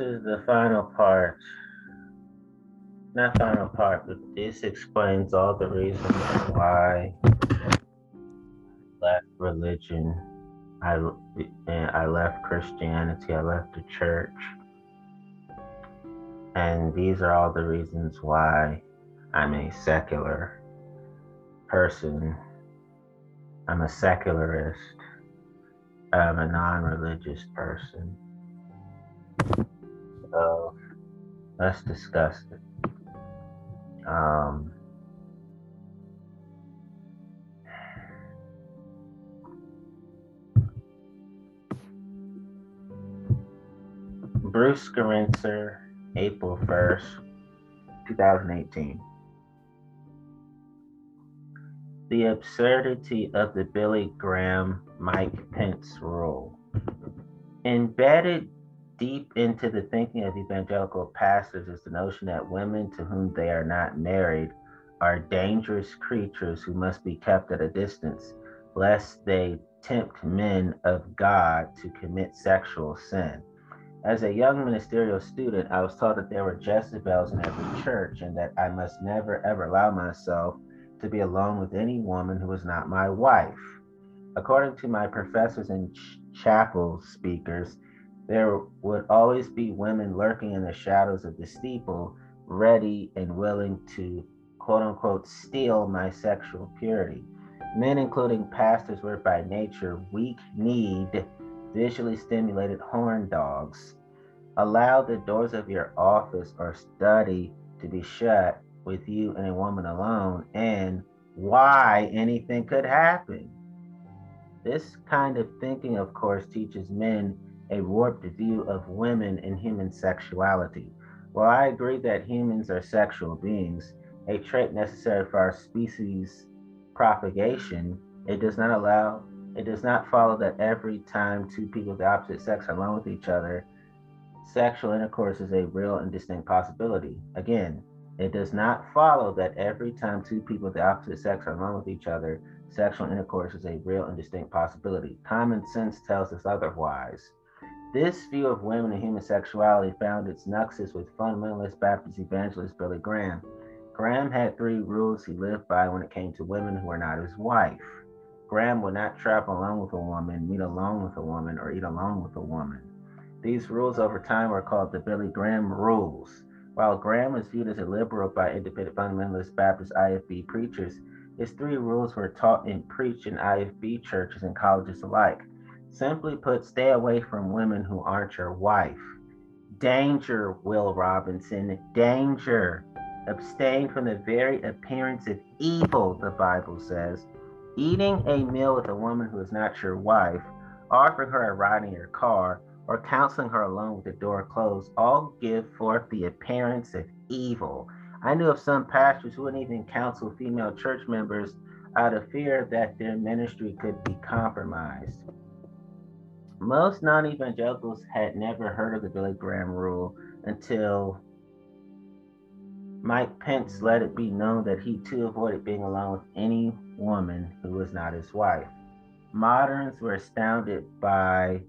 is the final part. Not final part, but this explains all the reasons why I left religion, I left Christianity, I left the church. And these are all the reasons why I'm a secular person. I'm a secularist. I'm a non-religious person. So let's discuss it. Bruce Gerencser, April 1st, 2018. The absurdity of the Billy Graham, Mike Pence rule. Embedded deep into the thinking of evangelical pastors is the notion that women to whom they are not married are dangerous creatures who must be kept at a distance, lest they tempt men of God to commit sexual sin. As a young ministerial student, I was taught that there were Jezebels in every church and that I must never, ever allow myself to be alone with any woman who was not my wife. According to my professors and chapel speakers, there would always be women lurking in the shadows of the steeple, ready and willing to, quote unquote, steal my sexual purity. Men, including pastors, were by nature weak-kneed, visually stimulated horn dogs. Allow the doors of your office or study to be shut with you and a woman alone, and why anything could happen. This kind of thinking, of course, teaches men a warped view of women and human sexuality. While I agree that humans are sexual beings, a trait necessary for our species propagation, it does not follow that every time two people of the opposite sex are alone with each other, sexual intercourse is a real and distinct possibility. Again, it does not follow that every time two people of the opposite sex are alone with each other, sexual intercourse is a real and distinct possibility. Common sense tells us otherwise. This view of women and human sexuality found its nexus with fundamentalist Baptist evangelist Billy Graham. Graham had three rules he lived by when it came to women who were not his wife. Graham would not travel alone with a woman, meet alone with a woman, or eat alone with a woman. These rules over time were called the Billy Graham rules. While Graham was viewed as a liberal by independent fundamentalist Baptist IFB preachers, his three rules were taught and preached in IFB churches and colleges alike. Simply put, stay away from women who aren't your wife. Danger, Will Robinson, danger. Abstain from the very appearance of evil, the Bible says. Eating a meal with a woman who is not your wife, offering her a ride in your car, or counseling her alone with the door closed, all give forth the appearance of evil. I knew of some pastors who wouldn't even counsel female church members out of fear that their ministry could be compromised. Most non-evangelicals had never heard of the Billy Graham rule until Mike Pence let it be known that he too avoided being alone with any woman who was not his wife. Moderns were astounded by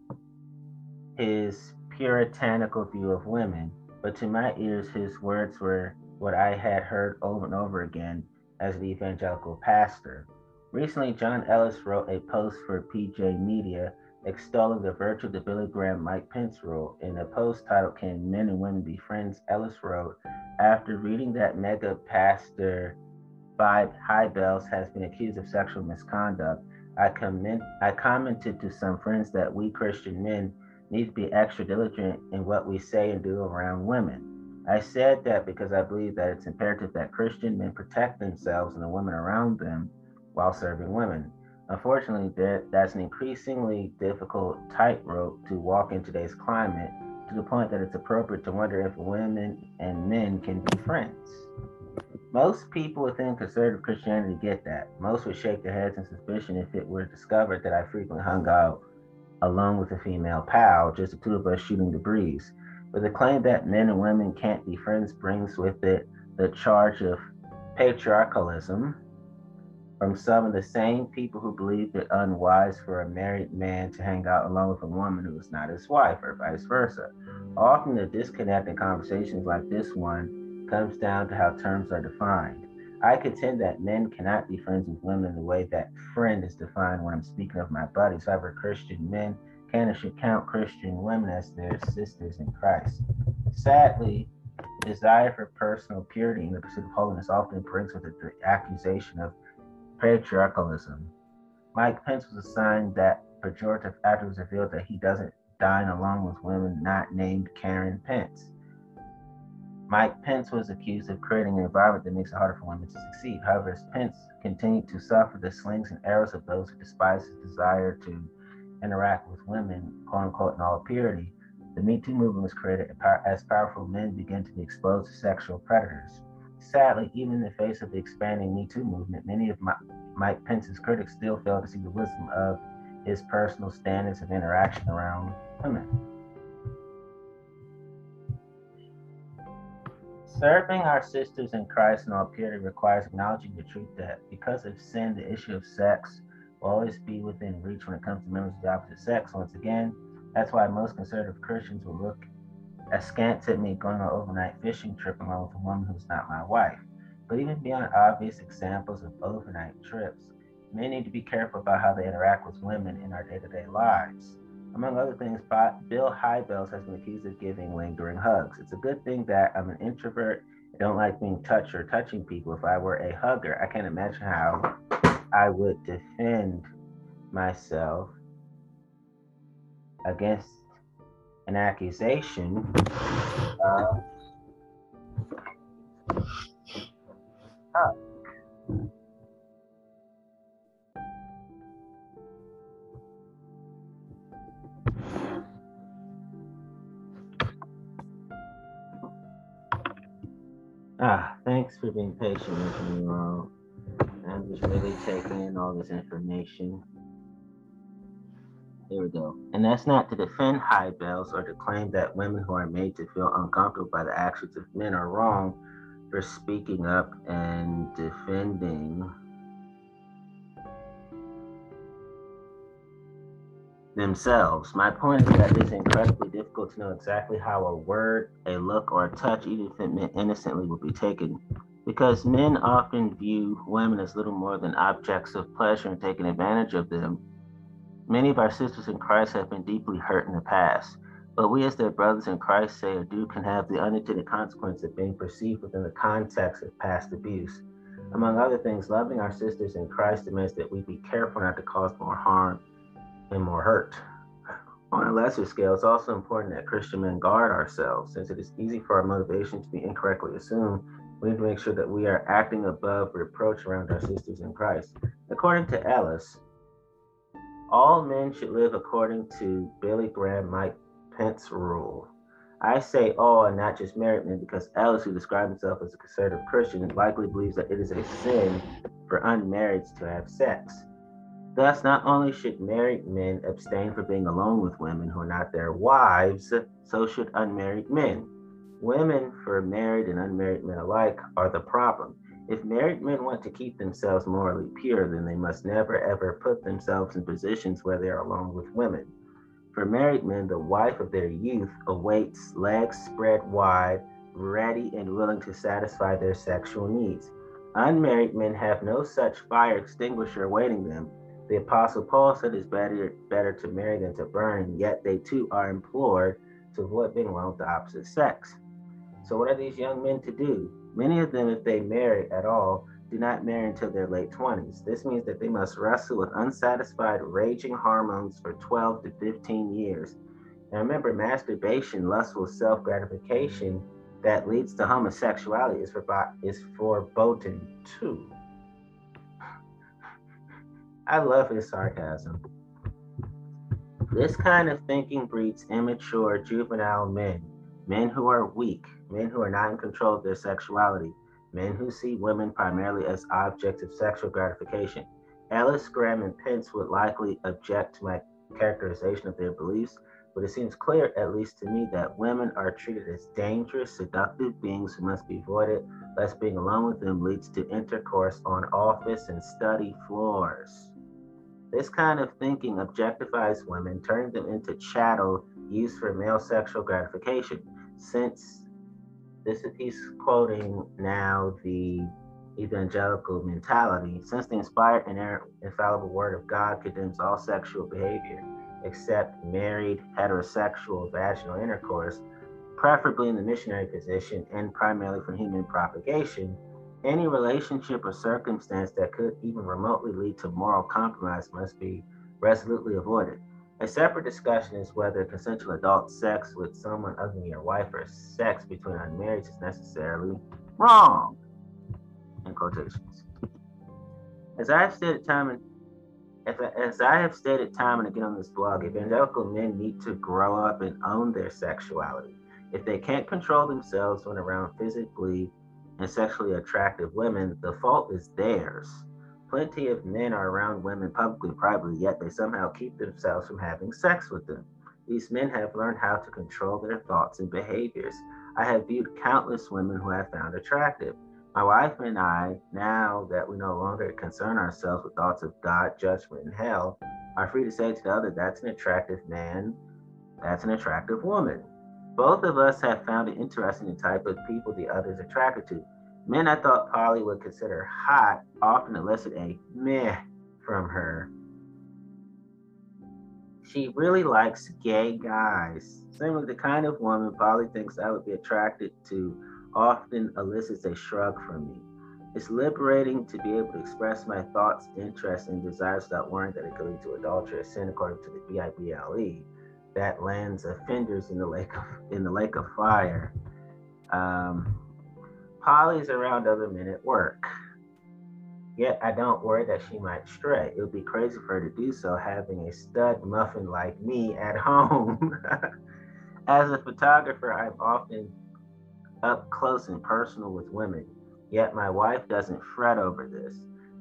his puritanical view of women, but to my ears, his words were what I had heard over and over again as an evangelical pastor. Recently, John Ellis wrote a post for PJ Media extolling the virtue of the Billy Graham Mike Pence rule. In a post titled, "Can Men and Women Be Friends?" Ellis wrote, "After reading that mega pastor Bill Hybels has been accused of sexual misconduct, I commented to some friends that we Christian men need to be extra diligent in what we say and do around women. I said that because I believe that it's imperative that Christian men protect themselves and the women around them while serving women. Unfortunately, that's an increasingly difficult tightrope to walk in today's climate, to the point that it's appropriate to wonder if women and men can be friends." Most people within conservative Christianity get that. Most would shake their heads in suspicion if it were discovered that I frequently hung out along with a female pal, just the two of us shooting the breeze. But the claim that men and women can't be friends brings with it the charge of patriarchalism from some of the same people who believe it unwise for a married man to hang out alone with a woman who is not his wife, or vice versa. Often the disconnect in conversations like this one comes down to how terms are defined. I contend that men cannot be friends with women the way that friend is defined when I'm speaking of my buddies. However, Christian men can and should count Christian women as their sisters in Christ. Sadly, desire for personal purity and the pursuit of holiness often brings with it the accusation of patriarchalism. Mike Pence was assigned that pejorative after it was revealed that he doesn't dine alone with women not named Karen Pence. Mike Pence was accused of creating an environment that makes it harder for women to succeed. However, as Pence continued to suffer the slings and arrows of those who despise his desire to interact with women, quote unquote, in all purity, the Me Too movement was created as powerful men began to be exposed to sexual predators. Sadly, even in the face of the expanding Me Too movement, many of Mike Pence's critics still fail to see the wisdom of his personal standards of interaction around women. Serving our sisters in Christ in all purity requires acknowledging the truth that because of sin, the issue of sex will always be within reach when it comes to members of the opposite sex. Once again, that's why most conservative Christians will look askance at me going on an overnight fishing trip along with a woman who's not my wife. But even beyond obvious examples of overnight trips, men need to be careful about how they interact with women in our day-to-day lives. Among other things, Bill Hybels has been accused of giving lingering hugs. It's a good thing that I'm an introvert. I don't like being touched or touching people. If I were a hugger, I can't imagine how I would defend myself against an accusation of hug. Thanks for being patient with me all. I'm just really taking in all this information. Here we go. And that's not to defend Hybels or to claim that women who are made to feel uncomfortable by the actions of men are wrong for speaking up and defending themselves. My point is that it's incredibly difficult to know exactly how a word, a look, or a touch, even if it meant innocently, would be taken, because men often view women as little more than objects of pleasure and taking advantage of them. Many of our sisters in Christ have been deeply hurt in the past, but we as their brothers in Christ say or do can have the unintended consequence of being perceived within the context of past abuse. Among other things, loving our sisters in Christ demands that we be careful not to cause more harm and more hurt. On a lesser scale, it's also important that Christian men guard ourselves, since it is easy for our motivation to be incorrectly assumed. We need to make sure that we are acting above reproach around our sisters in Christ. According to Ellis, all men should live according to Billy Graham, Mike Pence rule. I say all and not just married men because Ellis, who describes himself as a conservative Christian, likely believes that it is a sin for unmarrieds to have sex. Thus, not only should married men abstain from being alone with women who are not their wives, so should unmarried men. Women for married and unmarried men alike are the problem. If married men want to keep themselves morally pure, then they must never ever put themselves in positions where they are alone with women. For married men, the wife of their youth awaits, legs spread wide, ready and willing to satisfy their sexual needs. Unmarried men have no such fire extinguisher awaiting them. The Apostle Paul said it's better to marry than to burn, yet they too are implored to avoid being alone with the opposite sex. So what are these young men to do? Many of them, if they marry at all, do not marry until their late 20s. This means that they must wrestle with unsatisfied raging hormones for 12 to 15 years. Now remember, masturbation, lustful self-gratification that leads to homosexuality is foreboding too. I love his sarcasm. This kind of thinking breeds immature, juvenile men, men who are weak, men who are not in control of their sexuality, men who see women primarily as objects of sexual gratification. Ellis, Graham, and Pence would likely object to my characterization of their beliefs, but it seems clear, at least to me, that women are treated as dangerous, seductive beings who must be avoided, lest being alone with them leads to intercourse on office and study floors. This kind of thinking objectifies women, turning them into chattel used for male sexual gratification. Since this, he's quoting now the evangelical mentality, since the inspired and infallible word of God condemns all sexual behavior except married heterosexual vaginal intercourse, preferably in the missionary position and primarily for human propagation, any relationship or circumstance that could even remotely lead to moral compromise must be resolutely avoided. A separate discussion is whether consensual adult sex with someone other than your wife or sex between unmarried is necessarily wrong, in quotations. As I have stated time and again on this blog, evangelical men need to grow up and own their sexuality. If they can't control themselves when around physically and sexually attractive women, the fault is theirs. Plenty of men are around women publicly and privately, yet they somehow keep themselves from having sex with them. These men have learned how to control their thoughts and behaviors. I have viewed countless women who I found attractive. My wife and I, now that we no longer concern ourselves with thoughts of God, judgment, and hell, are free to say to the other, that's an attractive man, that's an attractive woman. Both of us have found it interesting the type of people the other is attracted to. Men I thought Polly would consider hot often elicited a meh from her. She really likes gay guys. Similarly, the kind of woman Polly thinks I would be attracted to often elicits a shrug from me. It's liberating to be able to express my thoughts, interests, and desires without worrying that it could lead to adultery or sin, according to the Bible that lands offenders in the lake of fire. Polly's around other men at work, yet I don't worry that she might stray. It would be crazy for her to do so, having a stud muffin like me at home. As a photographer, I'm often up close and personal with women, yet my wife doesn't fret over this.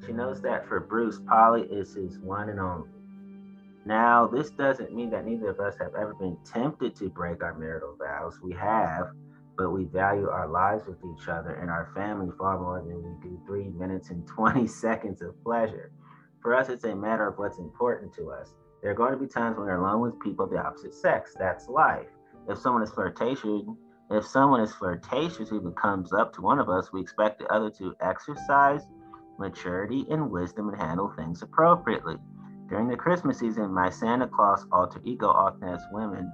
She knows that for Bruce, Polly is his one and only. Now, this doesn't mean that neither of us have ever been tempted to break our marital vows. We have, but we value our lives with each other and our family far more than we do 3 minutes and 20 seconds of pleasure. For us, it's a matter of what's important to us. There are going to be times when we're alone with people of the opposite sex. That's life. If someone is flirtatious, even comes up to one of us, we expect the other to exercise maturity and wisdom and handle things appropriately. During the Christmas season, my Santa Claus alter ego often has women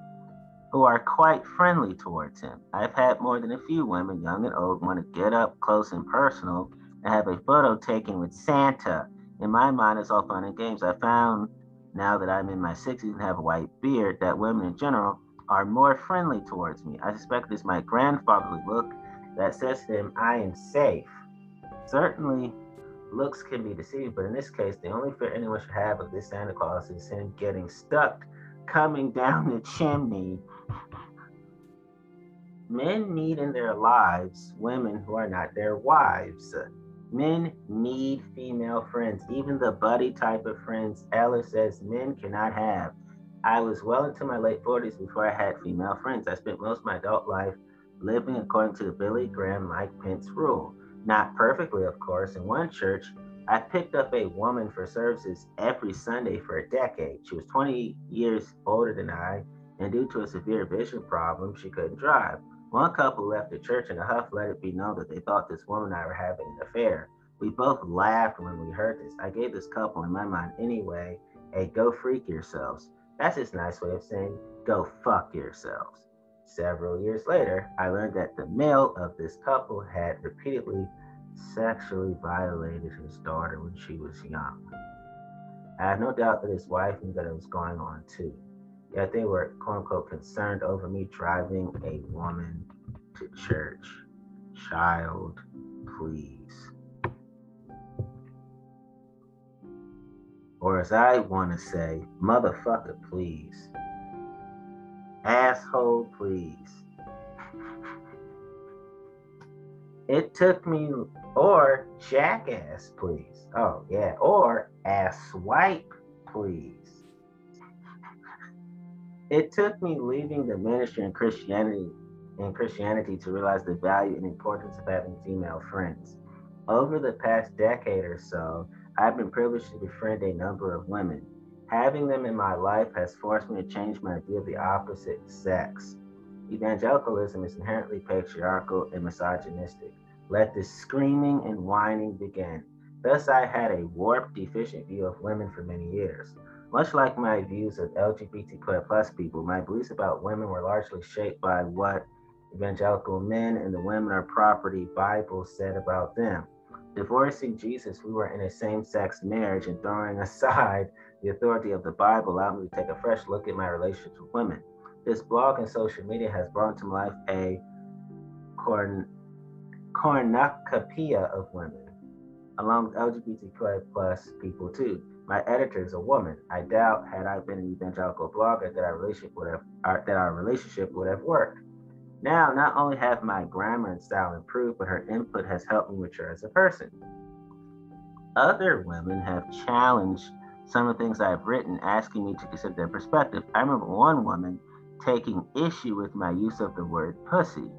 who are quite friendly towards him. I've had more than a few women, young and old, want to get up close and personal and have a photo taken with Santa. In my mind, it's all fun and games. I found, now that I'm in my 60s and have a white beard, that women in general are more friendly towards me. I suspect it's my grandfatherly look that says to them, I am safe. Certainly, looks can be deceiving, but in this case, the only fear anyone should have of this Santa Claus is him getting stuck coming down the chimney. Men need in their lives women who are not their wives. Men need female friends, even the buddy type of friends Ellis says men cannot have. I was well into my late 40s before I had female friends. I spent most of my adult life living according to the Billy Graham, Mike Pence rule. Not perfectly, of course. In one church, I picked up a woman for services every Sunday for a decade. She was 20 years older than I, and due to a severe vision problem, she couldn't drive. One couple left the church in a huff, let it be known that they thought this woman and I were having an affair. We both laughed when we heard this. I gave this couple, in my mind anyway, a go freak yourselves. That's his nice way of saying, go fuck yourselves. Several years later, I learned that the male of this couple had repeatedly sexually violated his daughter when she was young. I have no doubt that his wife knew that it was going on too. Yet they were, quote unquote, concerned over me driving a woman to church. Child, please. Or as I want to say, motherfucker, please. Asshole, please. It took me, or jackass, please. Oh, yeah, or asswipe, please. It took me leaving the ministry and Christianity to realize the value and importance of having female friends. Over the past decade or so, I've been privileged to befriend a number of women. Having them in my life has forced me to change my view of the opposite sex. Evangelicalism is inherently patriarchal and misogynistic. Let the screaming and whining begin. Thus, I had a warped, deficient view of women for many years. Much like my views of LGBTQ+ people, my beliefs about women were largely shaped by what evangelical men and the women are property Bible said about them. Divorcing Jesus, we were in a same-sex marriage, and throwing aside the authority of the Bible allowed me to take a fresh look at my relationship with women. This blog and social media has brought to life a cornucopia of women, along with LGBTQ+ people too. My editor is a woman. I doubt, had I been an evangelical blogger, that our relationship would have worked. Now, not only have my grammar and style improved, but her input has helped me mature as a person. Other women have challenged some of the things I've written, asking me to consider their perspective. I remember one woman taking issue with my use of the word pussy.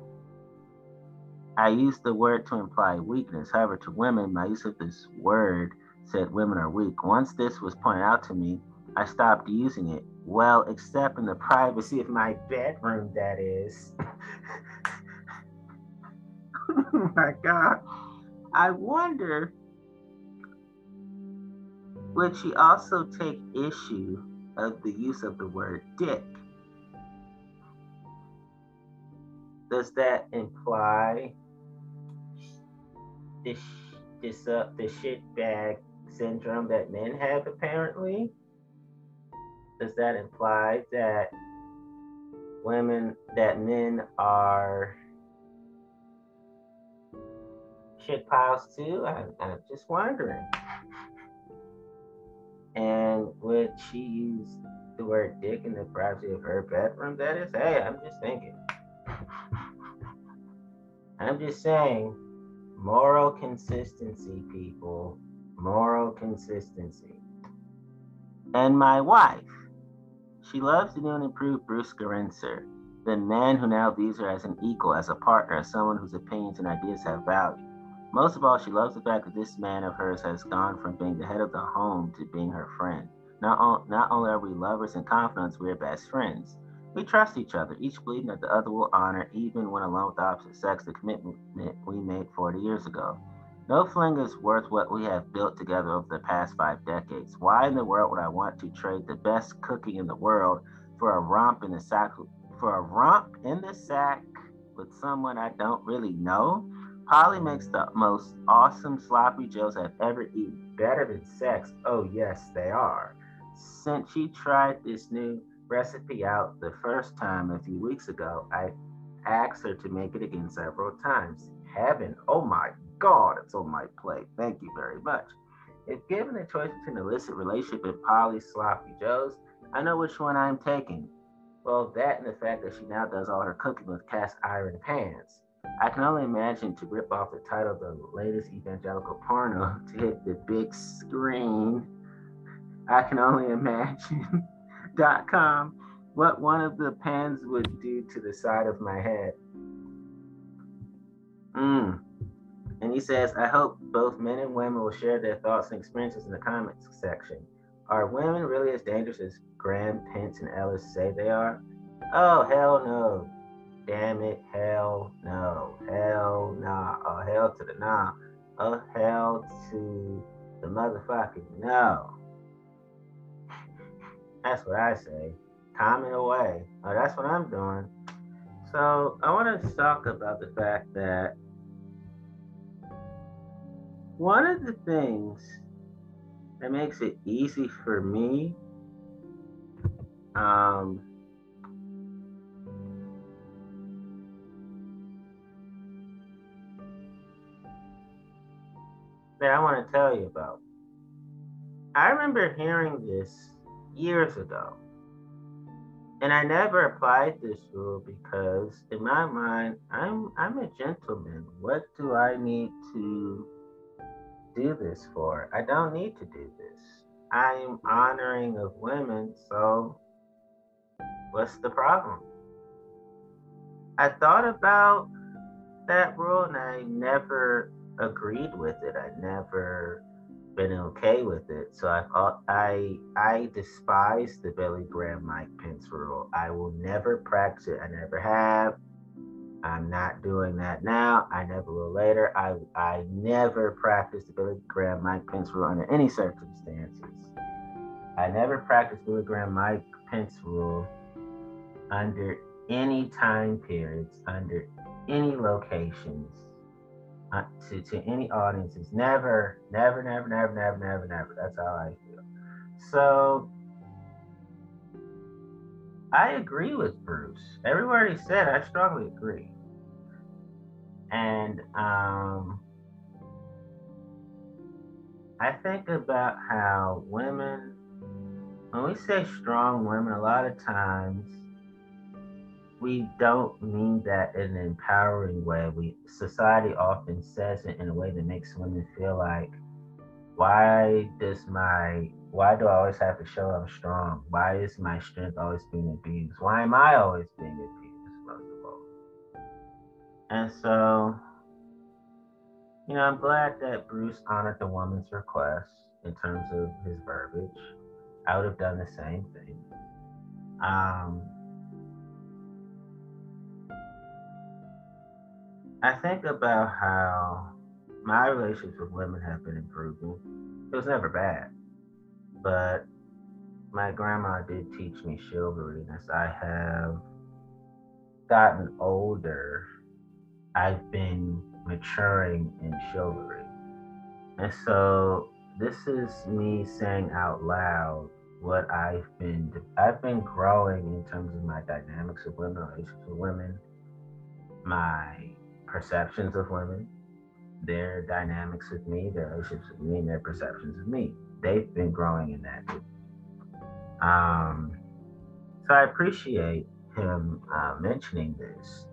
I used the word to imply weakness. However, to women, my use of this word said women are weak. Once this was pointed out to me, I stopped using it. Well, except in the privacy of my bedroom, that is. Oh my God. I wonder, would she also take issue of the use of the word dick? Does that imply the shitbag syndrome that men have, apparently? Does that imply that men are shit piles too? I'm just wondering. And would she use the word dick in the privacy of her bedroom? That is, hey, I'm just thinking. I'm just saying, moral consistency, people. Moral consistency. And my wife, she loves the new and improved Bruce Gerencser, the man who now views her as an equal, as a partner, as someone whose opinions and ideas have value. Most of all, she loves the fact that this man of hers has gone from being the head of the home to being her friend. Not only are we lovers and confidants, we are best friends. We trust each other, each believing that the other will honor, even when alone with the opposite sex, the commitment we made 40 years ago. No fling is worth what we have built together over the past 5 decades. Why in the world would I want to trade the best cooking in the world for a romp in the sack with someone I don't really know? Polly makes the most awesome sloppy joes I've ever eaten. Better than sex. Oh yes, they are. Since she tried this new recipe out the first time a few weeks ago, I asked her to make it again several times. Heaven, oh my God, it's on my plate. Thank you very much. If given the choice between an illicit relationship and Polly's sloppy joes, I know which one I'm taking. Well, that and the fact that she now does all her cooking with cast iron pans. I can only imagine to rip off the title of the latest evangelical porno to hit the big screen. I can only imagine.com what one of the pans would do to the side of my head. And he says, I hope both men and women will share their thoughts and experiences in the comments section. Are women really as dangerous as Graham, Pence, and Ellis say they are? Oh, hell no. Damn it, hell no. Hell nah. Oh, hell to the nah. Oh, hell to the motherfucking no. That's what I say. Comment away. Oh, that's what I'm doing. So I want to talk about the fact that one of the things that makes it easy for me that I want to tell you about. I remember hearing this years ago, and I never applied this rule because in my mind, I'm a gentleman. What do I need to do this for? I don't need to do this. I am honoring of women, so what's the problem? I thought about that rule and I never agreed with it. I never been okay with it. So I despise the Billy Graham Mike Pence rule. I will never practice it. I never have. I'm not doing that now. I never will later. I never practiced the Billy Graham Mike Pence rule under any circumstances. I never practiced Billy Graham Mike Pence rule under any time periods, under any locations, to any audiences. Never. That's how I feel. So I agree with Bruce. Every word he said, I strongly agree. And I think about how women, when we say strong women, a lot of times we don't mean that in an empowering way. Society often says it in a way that makes women feel like, why do I always have to show I'm strong? Why is my strength always being abused? Why am I always being abused, most of all? And so, you know, I'm glad that Bruce honored the woman's request in terms of his verbiage. I would have done the same thing. I think about how my relationships with women have been improving. It was never bad. But my grandma did teach me chivalry. As I have gotten older, I've been maturing in chivalry. And so this is me saying out loud what I've been growing in terms of my dynamics of women, relationships with women, my perceptions of women, their dynamics with me, their relationships with me, and their perceptions of me. They've been growing in that. So I appreciate him mentioning this.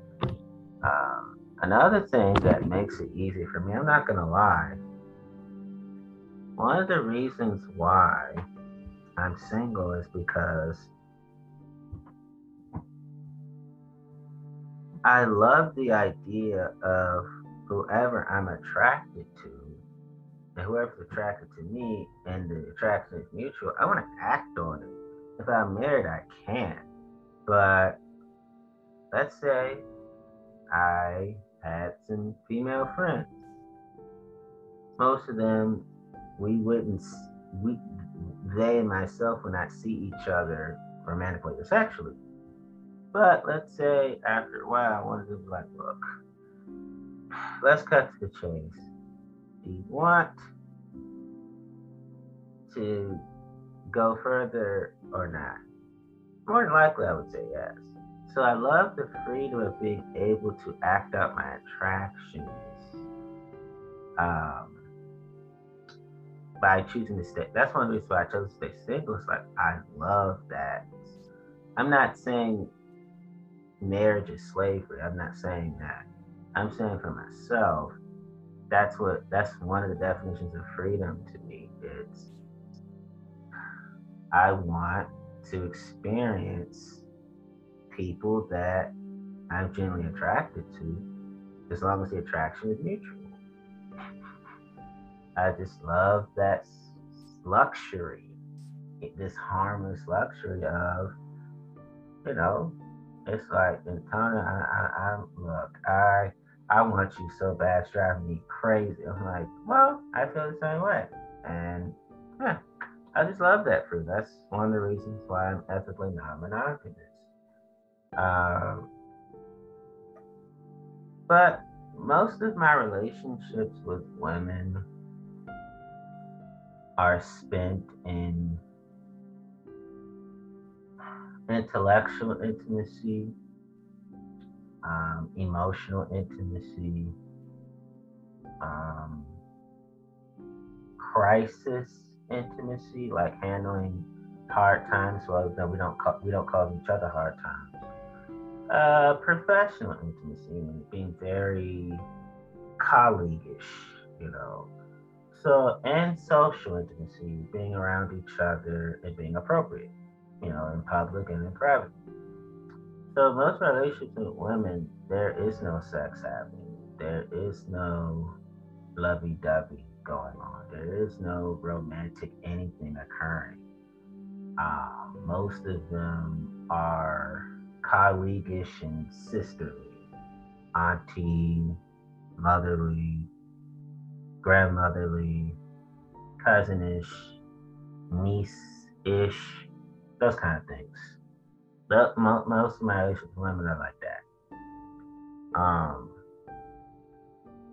Another thing that makes it easy for me, I'm not gonna lie, one of the reasons why I'm single is because I love the idea of whoever I'm attracted to, and whoever's attracted to me, and the attraction is mutual, I want to act on it. If I'm married, I can't. But let's say I had some female friends. Most of them, they and myself would not see each other romantically or sexually. But let's say after a while, one of them was like, look, let's cut to the chase. Do you want to go further or not? More than likely, I would say yes. So I love the freedom of being able to act out my attractions by choosing to stay. That's one of the reasons why I chose to stay single. It's like, I love that. I'm not saying marriage is slavery. I'm not saying that. I'm saying for myself, that's one of the definitions of freedom to me. It's, I want to experience people that I'm genuinely attracted to, as long as the attraction is mutual. I just love that luxury, this harmless luxury of, you know, it's like, I want you so bad, it's driving me crazy. I'm like, well, I feel the same way. And yeah, I just love that fruit. That's one of the reasons why I'm ethically non-monogamous. But most of my relationships with women are spent in intellectual intimacy, emotional intimacy, crisis intimacy, like handling hard times. Well, no, we don't call each other hard times. Professional intimacy, being very colleague-ish, you know. So, and social intimacy, being around each other and being appropriate, you know, in public and in private. So most relationships with women, there is no sex happening. There is no lovey-dovey. going on. There is no romantic anything occurring. Most of them are colleague-ish and sisterly, auntie, motherly, grandmotherly, cousin-ish, niece-ish, those kind of things. Most of my relationships with women are like that.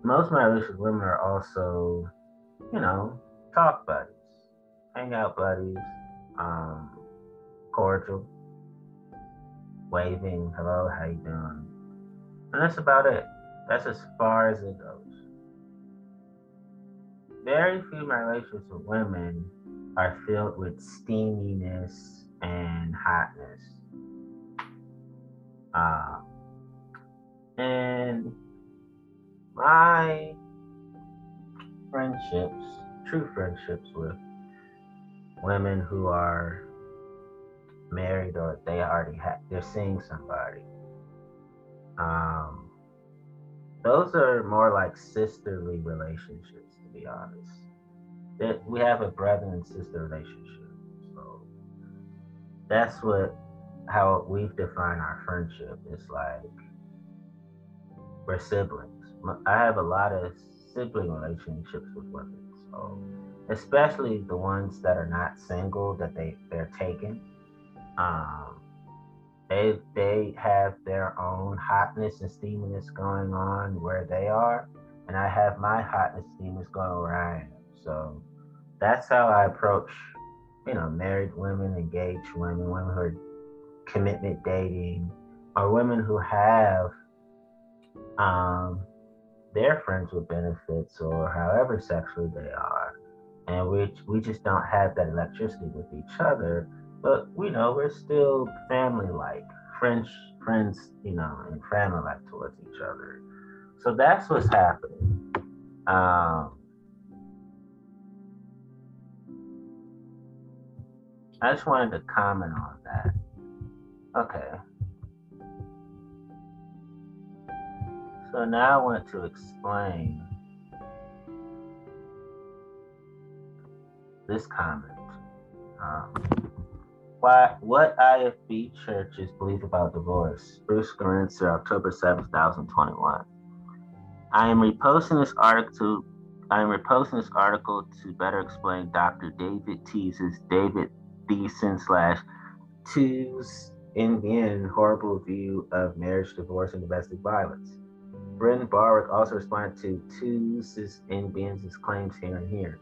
Most of my relationships with women are also, you know, talk buddies, hang out buddies, cordial, waving, hello, how you doing? And that's about it. That's as far as it goes. Very few of my relationships with women are filled with steaminess and hotness. And my friendships, true friendships with women who are married or they already have, they're seeing somebody. Those are more like sisterly relationships, to be honest. That we have a brother and sister relationship. So that's how we've defined our friendship. It's like we're siblings. I have a lot of sibling relationships with women. So especially the ones that are not single, that they're taken. They have their own hotness and steaminess going on where they are, and I have my hotness and steaminess going on where I am. So that's how I approach, you know, married women, engaged women, women who are commitment dating, or women who have their friends with benefits or however sexually they are. And we just don't have that electricity with each other, but we know we're still family-like, friends, you know, and family-like towards each other. So that's what's happening. I just wanted to comment on that. Okay. So now I want to explain this comment. What IFB churches believe about divorce? Bruce Gerencser, October 7, 2021. I am reposting this article to better explain Dr. David Tees' David Teeson /2's NBN horrible view of marriage, divorce, and domestic violence. Bryn Barwick also responded to Tee's NBN's claims here and here.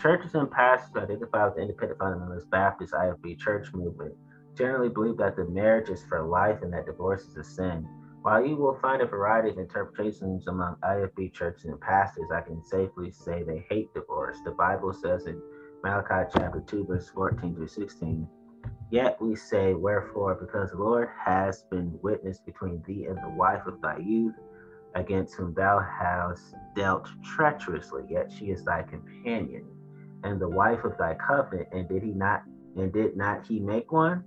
Churches and pastors who identify with the Independent Fundamentalist Baptist IFB church movement generally believe that the marriage is for life and that divorce is a sin. While you will find a variety of interpretations among IFB churches and pastors, I can safely say they hate divorce. The Bible says in Malachi chapter 2, verse 14 through 16, "Yet we say, wherefore, because the Lord has been witness between thee and the wife of thy youth, against whom thou hast dealt treacherously, yet she is thy companion, and the wife of thy covenant, and did not he make one?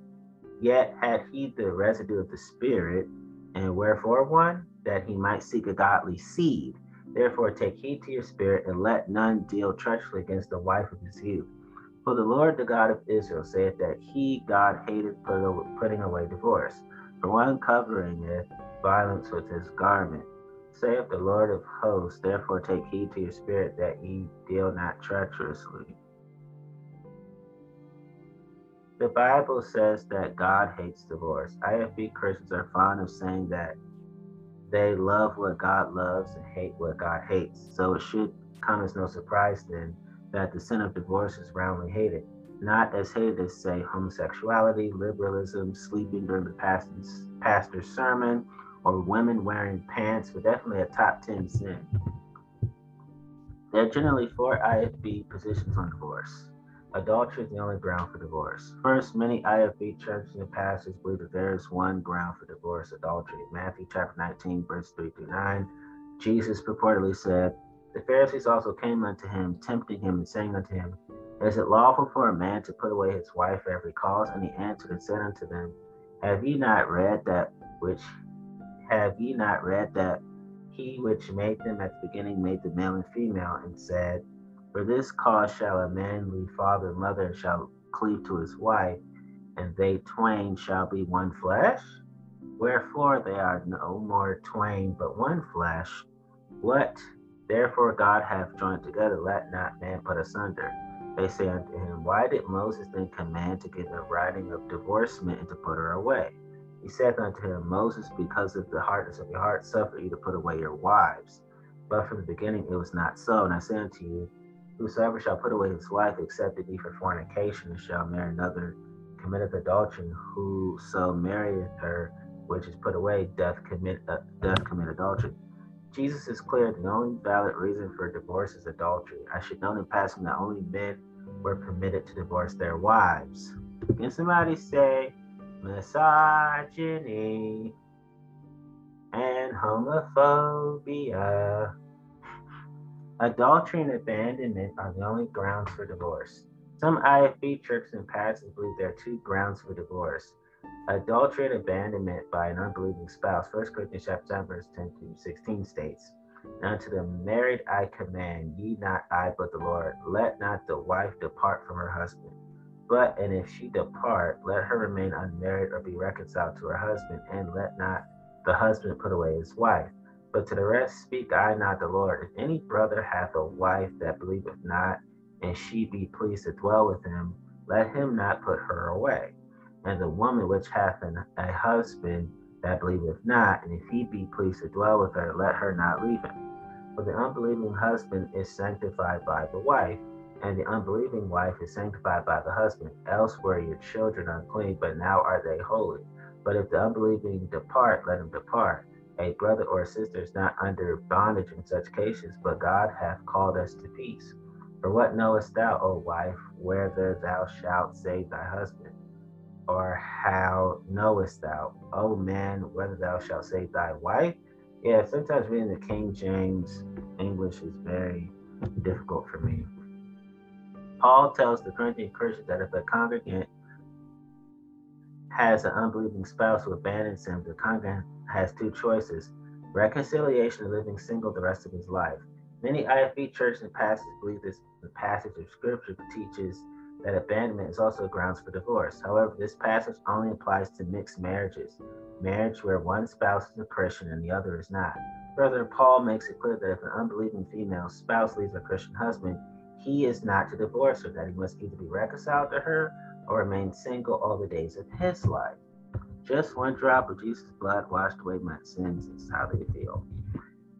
Yet had he the residue of the spirit, and wherefore one? That he might seek a godly seed. Therefore take heed to your spirit, and let none deal treacherously against the wife of his youth. For the Lord, the God of Israel, saith that he, God, hateth putting away divorce. For one coveringeth violence with his garment, saith the Lord of hosts. Therefore take heed to your spirit, that ye deal not treacherously." The Bible says that God hates divorce. IFB Christians are fond of saying that they love what God loves and hate what God hates. So it should come as no surprise then that the sin of divorce is roundly hated. Not as hated as, say, homosexuality, liberalism, sleeping during the pastor's sermon, or women wearing pants, but definitely a top 10 sin. There are generally 4 IFB positions on divorce. Adultery is the only ground for divorce. First, many IFB churches and pastors believe that there is one ground for divorce, adultery. Matthew chapter 19, verse 3 through 9, Jesus purportedly said, "The Pharisees also came unto him, tempting him and saying unto him, Is it lawful for a man to put away his wife for every cause? And he answered and said unto them, Have ye not read that he which made them at the beginning made them male and female, and said, For this cause shall a man leave father and mother and shall cleave to his wife, and they twain shall be one flesh. Wherefore they are no more twain, but one flesh. What therefore God hath joined together, let not man put asunder. They say unto him, Why did Moses then command to give a writing of divorcement and to put her away? He saith unto him, Moses, because of the hardness of your heart, suffered you to put away your wives. But from the beginning it was not so. And I say unto you, whosoever shall put away his wife, except it be for fornication, and shall marry another, committeth adultery. Whoso marrieth her, which is put away, doth commit adultery. Jesus is clear. The only valid reason for divorce is adultery. I should know in passing that only men were permitted to divorce their wives. Can somebody say misogyny and homophobia? Adultery and abandonment are the only grounds for divorce. Some IFB churches and pastors believe there are two grounds for divorce: adultery and abandonment by an unbelieving spouse. 1 Corinthians chapter 10, verse 10 through 16 states, Now to the married I command, ye not I, but the Lord, let not the wife depart from her husband. But, and if she depart, let her remain unmarried or be reconciled to her husband, and let not the husband put away his wife. But to the rest speak I not the Lord. If any brother hath a wife that believeth not, and she be pleased to dwell with him, let him not put her away. And the woman which hath a husband that believeth not, and if he be pleased to dwell with her, let her not leave him. For the unbelieving husband is sanctified by the wife, and the unbelieving wife is sanctified by the husband. Else were your children unclean, but now are they holy. But if the unbelieving depart, let him depart. A brother or a sister is not under bondage in such cases, but God hath called us to peace. For what knowest thou, O wife, whether thou shalt save thy husband? Or how knowest thou, O man, whether thou shalt save thy wife? Yeah, sometimes reading the King James English is very difficult for me. Paul tells the Corinthian Christians that if a congregant has an unbelieving spouse who abandons him, the congregant has two choices: reconciliation and living single the rest of his life. Many IFB churches and pastors believe this passage of scripture teaches that abandonment is also grounds for divorce. However, this passage only applies to mixed marriages, marriage where one spouse is a Christian and the other is not. Further, Paul makes it clear that if an unbelieving female spouse leaves a Christian husband, he is not to divorce her, that he must either be reconciled to her or remain single all the days of his life. Just one drop of Jesus' blood washed away my sins is how they feel.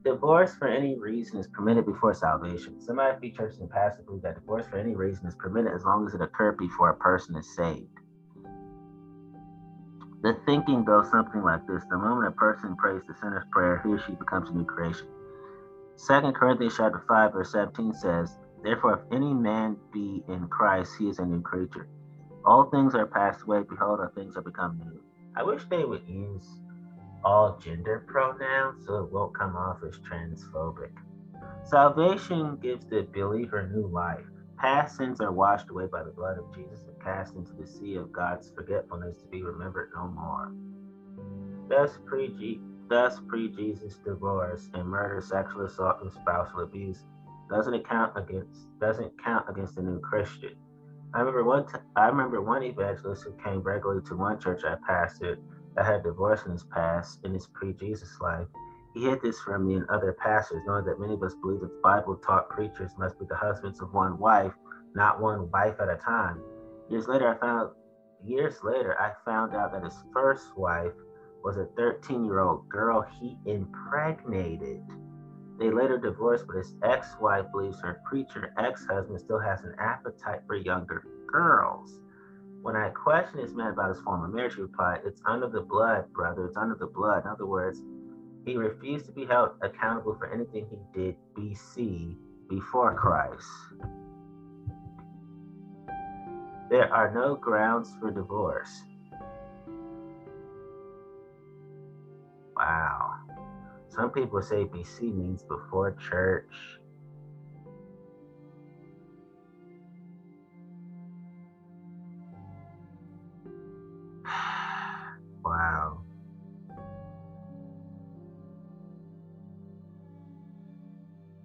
Divorce for any reason is permitted before salvation. Some IFB churches and pastors believe that divorce for any reason is permitted as long as it occurred before a person is saved. The thinking goes something like this: the moment a person prays the sinner's prayer, he or she becomes a new creation. 2 Corinthians chapter 5, verse 17 says, Therefore, if any man be in Christ, he is a new creature. All things are passed away, behold, all things are become new. I wish they would use all gender pronouns so it won't come off as transphobic. Salvation gives the believer new life. Past sins are washed away by the blood of Jesus and cast into the sea of God's forgetfulness to be remembered no more. Thus pre-Jesus divorce and murder, sexual assault, and spousal abuse doesn't count against the new Christian. I remember one evangelist who came regularly to one church I pastored that had divorce in his past, in his pre-Jesus life. He hid this from me and other pastors, knowing that many of us believe that Bible-taught preachers must be the husbands of one wife, not one wife at a time. Years later, I found out that his first wife was a 13-year-old girl he impregnated. They later divorced, but his ex-wife believes her preacher ex-husband still has an appetite for younger girls. When I questioned this man about his former marriage, he replied, It's under the blood, brother. It's under the blood. In other words, he refused to be held accountable for anything he did BC, before Christ. There are no grounds for divorce. Wow. Some people say BC means before church. Wow.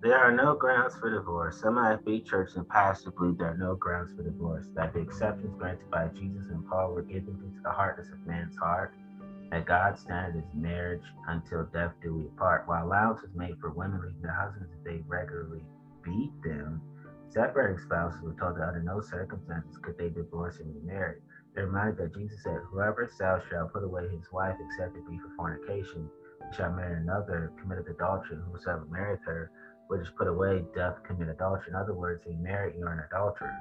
There are no grounds for divorce. Some IFB churches and pastors believe there are no grounds for divorce, that the exceptions granted by Jesus and Paul were given due to the hardness of man's heart, that God's standard is marriage until death do we part, while allowance is made for women leaving their husbands if they regularly beat them. Separating spouses were told that under no circumstances could they divorce and remarry. They're reminded that Jesus said, whoever sells shall put away his wife except it be for fornication, shall marry another, committed adultery, and whosoever marrieth her, which is put away, doth commit adultery. In other words, he married, you're an adulterer.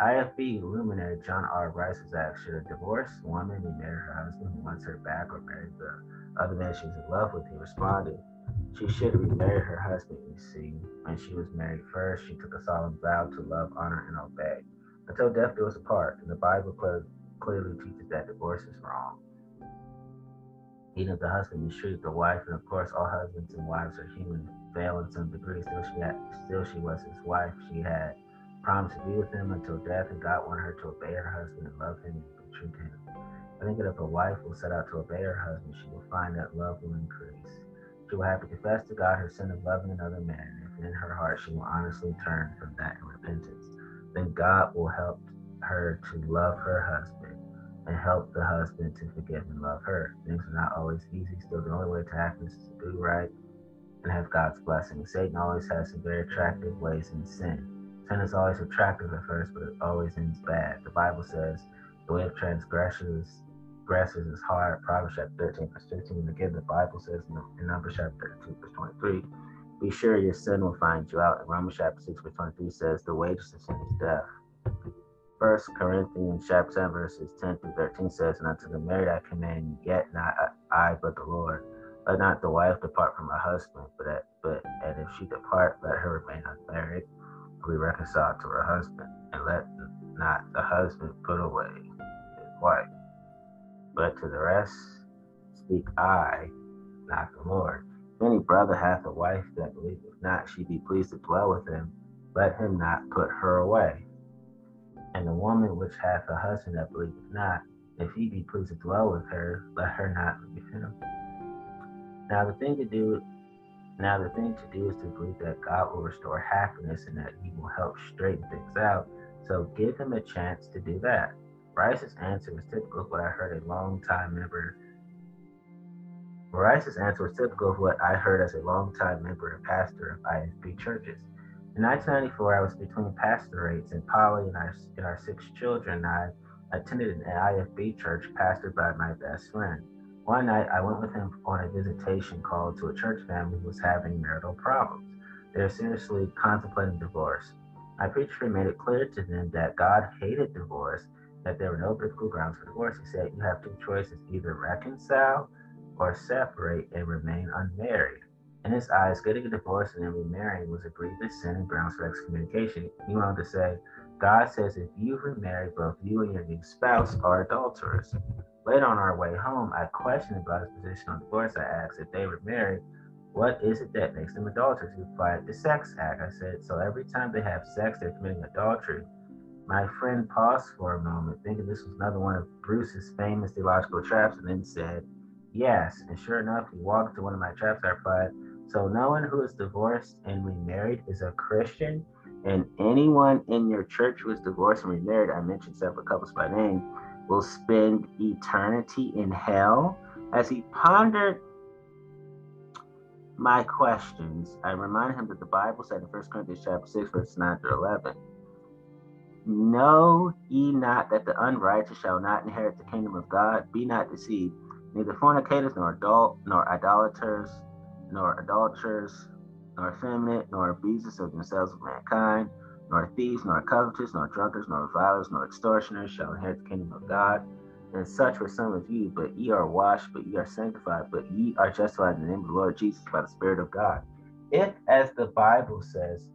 IFB luminary John R. Rice was asked, should a divorced woman remarry her husband who wants her back or marry the other man she's in love with? He responded, she should remarry her husband, you see. When she was married first, she took a solemn vow to love, honor, and obey, until death do us apart. And the Bible clearly teaches that divorce is wrong. Even if the husband mistreated the wife, and of course all husbands and wives are human, fail in some degree, still she was his wife. She had promised to be with him until death, and God wanted her to obey her husband and love him and be true to him. I think that if a wife will set out to obey her husband, she will find that love will increase. She will have to confess to God her sin of loving another man, and if in her heart she will honestly turn from that in repentance. Then God will help her to love her husband and help the husband to forgive and love her. Things are not always easy. Still, the only way to happen is to do right and have God's blessing. Satan always has some very attractive ways in sin. Sin is always attractive at first, but it always ends bad. The Bible says the way of transgressors is hard. Proverbs chapter 13, verse 15. And again, the Bible says in Numbers chapter 2, verse 23, be sure your sin will find you out. And Romans chapter 6, verse 23 says the wages of sin is death. 1 Corinthians chapter 7, verses 10 through 13 says, and unto the married I command, yet not I, but the Lord. Let not the wife depart from her husband, but if she depart, let her remain unmarried, be reconciled to her husband, and let not the husband put away his wife. But to the rest speak I, not the Lord. If any brother hath a wife that believeth not, she be pleased to dwell with him, let him not put her away. And the woman which hath a husband that believeth not, if he be pleased to dwell with her, let her not leave him. Now the thing to do is to believe that God will restore happiness and that he will help straighten things out. So give him a chance to do that. Rice's answer was typical of what I heard as a longtime member and pastor of IFB churches. In 1994, I was between pastorates, and Polly and our six children and I attended an IFB church pastored by my best friend. One night, I went with him on a visitation call to a church family who was having marital problems. They were seriously contemplating divorce. My preacher made it clear to them that God hated divorce, that there were no biblical grounds for divorce. He said, you have two choices, either reconcile or separate and remain unmarried. In his eyes, getting a divorce and then remarrying was a grievous sin and grounds for excommunication. He went on to say, God says if you remarry, both you and your new spouse are adulterers. Later on our way home, I questioned about his position on divorce. I asked, if they were married, what is it that makes them adulterers? He replied, the sex act. I said, so every time they have sex, they're committing adultery. My friend paused for a moment, thinking this was another one of Bruce's famous theological traps, and then said, yes. And sure enough, he walked to one of my traps. I replied, so no one who is divorced and remarried is a Christian, and anyone in your church who is divorced and remarried, I mentioned several couples by name, will spend eternity in hell? As he pondered my questions, I reminded him that the Bible said in 1 Corinthians chapter 6, verses 9 through 11, know ye not that the unrighteous shall not inherit the kingdom of God? Be not deceived, neither fornicators, nor idolaters, nor adulterers, nor effeminate, nor abusers of themselves of mankind, nor thieves, nor covetous, nor drunkards, nor revilers, nor extortioners shall inherit the kingdom of God. And such were some of you, but ye are washed, but ye are sanctified, but ye are justified in the name of the Lord Jesus by the Spirit of God. If, as the Bible says,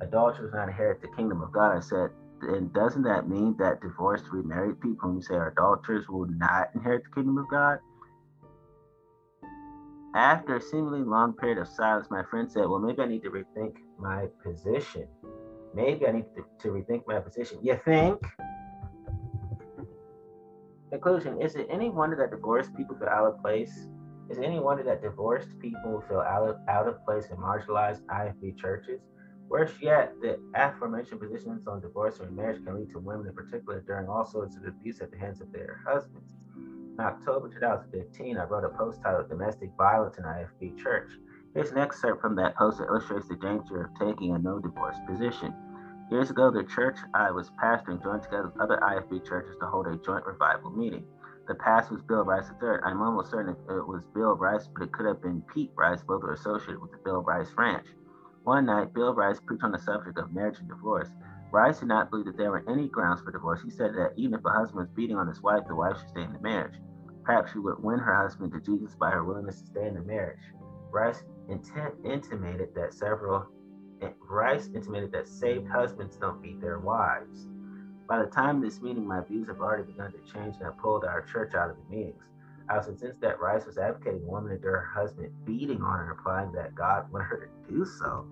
adulterers not inherit the kingdom of God, I said, then doesn't that mean that divorced, remarried people who say are adulterers will not inherit the kingdom of God? After a seemingly long period of silence, my friend said, well, maybe I need to rethink my position. You think? Conclusion, is it any wonder that divorced people feel out of place Is it any wonder that divorced people feel out of place in marginalized IFB churches? Worse yet, the aforementioned positions on divorce and marriage can lead to women in particular during all sorts of abuse at the hands of their husbands. In October 2015, I wrote a post titled Domestic Violence in IFB Church. Here's an excerpt from that post that illustrates the danger of taking a no-divorce position. Years ago, the church I was pastoring joined together with other IFB churches to hold a joint revival meeting. The pastor was Bill Rice III. I'm almost certain it was Bill Rice, but it could have been Pete Rice, both were associated with the Bill Rice Ranch. One night, Bill Rice preached on the subject of marriage and divorce. Rice did not believe that there were any grounds for divorce. He said that even if a husband was beating on his wife, the wife should stay in the marriage. Perhaps she would win her husband to Jesus by her willingness to stay in the marriage. Rice intimated that saved husbands don't beat their wives. By the time of this meeting, my views have already begun to change, and I pulled our church out of the meetings. I was incensed that Rice was advocating a woman endure her husband beating on her, implying that God wanted her to do so.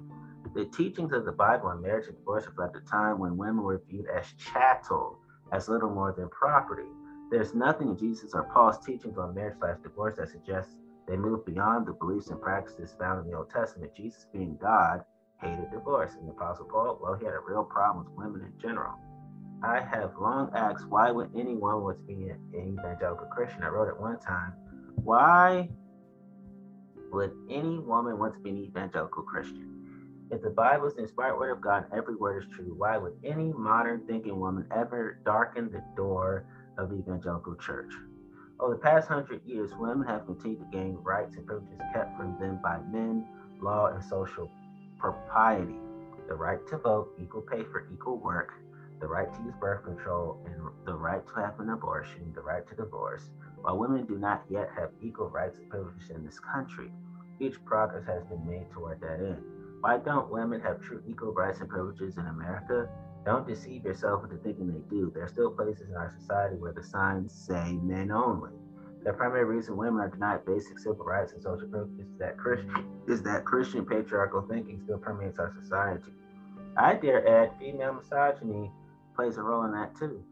The teachings of the Bible on marriage and divorce were at the time when women were viewed as chattel, as little more than property. There's nothing in Jesus or Paul's teachings on marriage/divorce that suggests they move beyond the beliefs and practices found in the Old Testament. Jesus, being God, hated divorce. And the Apostle Paul, well, he had a real problem with women in general. I have long asked, why would anyone want to be an evangelical Christian? I wrote at one time, why would any woman want to be an evangelical Christian? If the Bible is the inspired word of God and every word is true, why would any modern thinking woman ever darken the door of the evangelical church? Over the past 100 years, women have continued to gain rights and privileges kept from them by men, law, and social propriety. The right to vote, equal pay for equal work, the right to use birth control, and the right to have an abortion, the right to divorce, while women do not yet have equal rights and privileges in this country. Huge progress has been made toward that end. Why don't women have true equal rights and privileges in America? Don't deceive yourself into thinking they do. There are still places in our society where the signs say men only. The primary reason women are denied basic civil rights and social privileges is that Christian patriarchal thinking still permeates our society. I dare add, female misogyny plays a role in that too.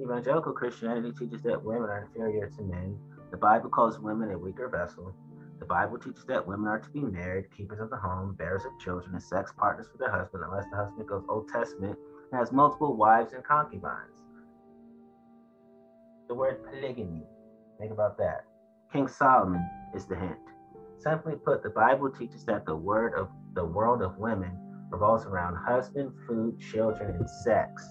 Evangelical Christianity teaches that women are inferior to men. The Bible calls women a weaker vessel. The Bible teaches that women are to be married, keepers of the home, bearers of children, and sex partners for their husband, unless the husband goes Old Testament and has multiple wives and concubines. The word polygamy, think about that. King Solomon is the hint. Simply put, the Bible teaches that the world of women revolves around husband, food, children, and sex.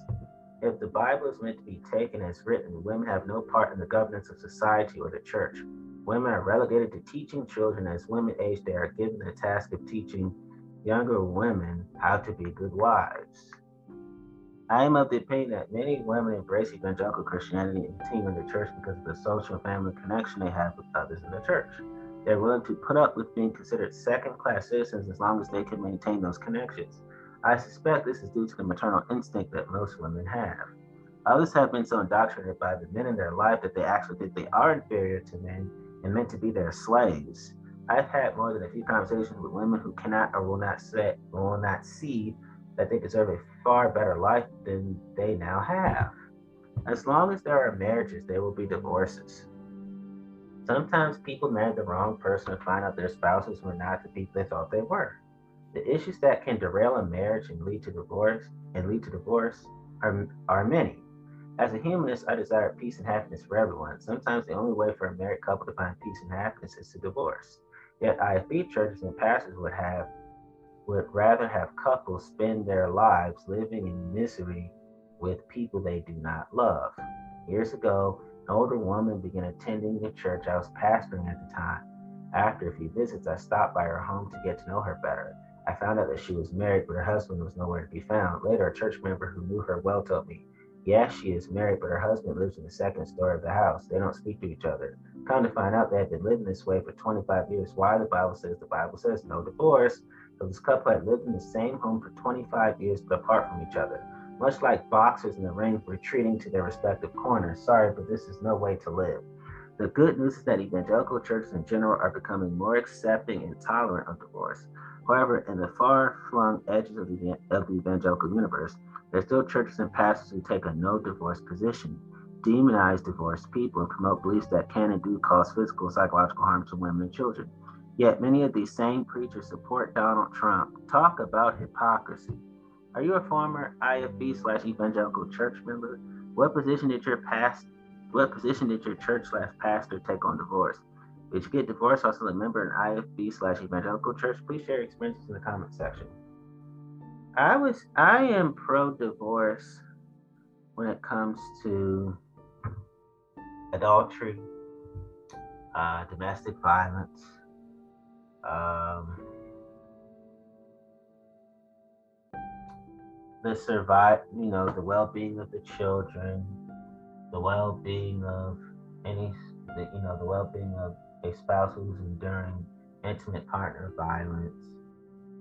If the Bible is meant to be taken as written, women have no part in the governance of society or the church. Women are relegated to teaching children. As women age, they are given the task of teaching younger women how to be good wives. I am of the opinion that many women embrace evangelical Christianity and continue in the church because of the social and family connection they have with others in the church. They're willing to put up with being considered second-class citizens as long as they can maintain those connections. I suspect this is due to the maternal instinct that most women have. Others have been so indoctrinated by the men in their life that they actually think they are inferior to men and meant to be their slaves. I've had more than a few conversations with women who cannot or will not see that they deserve a far better life than they now have. As long as there are marriages, there will be divorces. Sometimes people marry the wrong person and find out their spouses were not the people they thought they were. The issues that can derail a marriage and lead to divorce are many. As a humanist, I desire peace and happiness for everyone. Sometimes the only way for a married couple to find peace and happiness is to divorce. Yet IFB churches and pastors would rather have couples spend their lives living in misery with people they do not love. Years ago, an older woman began attending the church I was pastoring at the time. After a few visits, I stopped by her home to get to know her better. I found out that she was married, but her husband was nowhere to be found. Later, a church member who knew her well told me, yes, she is married, but her husband lives in the second story of the house. They don't speak to each other. Come to find out, they had been living this way for 25 years. Why? The Bible says no divorce. So this couple had lived in the same home for 25 years, but apart from each other. Much like boxers in the ring retreating to their respective corners. Sorry, but this is no way to live. The good news is that evangelical churches in general are becoming more accepting and tolerant of divorce. However, in the far-flung edges of the evangelical universe, there are still churches and pastors who take a no-divorce position. demonize divorced people and promote beliefs that can and do cause physical and psychological harm to women and children. Yet many of these same preachers support Donald Trump. Talk about hypocrisy. Are you a former IFB/evangelical church member? What position did your church/pastor take on divorce? Did you get divorced while still a member in IFB/evangelical church? Please share your experiences in the comment section. I am pro-divorce when it comes to adultery, domestic violence, the well-being of the children, the well-being of the well-being of a spouse who's enduring intimate partner violence,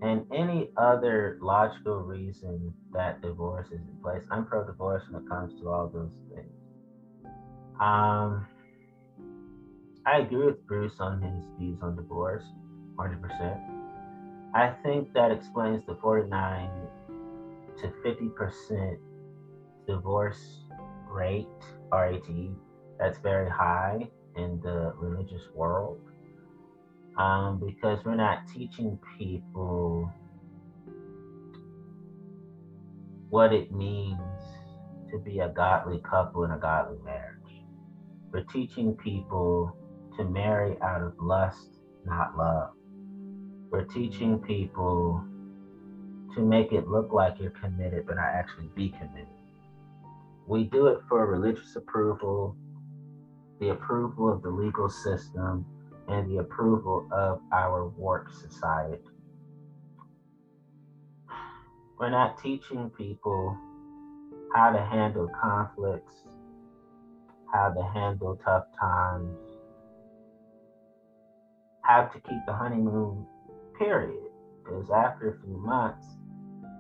and any other logical reason that divorce is in place. I'm pro-divorce when it comes to all those things. I agree with Bruce on his views on divorce, 100%. I think that explains the 49 to 50% divorce rate, RAT, that's very high in the religious world. Because we're not teaching people what it means to be a godly couple in a godly marriage. We're teaching people to marry out of lust, not love. We're teaching people to make it look like you're committed, but not actually be committed. We do it for religious approval, the approval of the legal system, and the approval of our warped society. We're not teaching people how to handle conflicts, how to handle tough times, how to keep the honeymoon period. Because after a few months,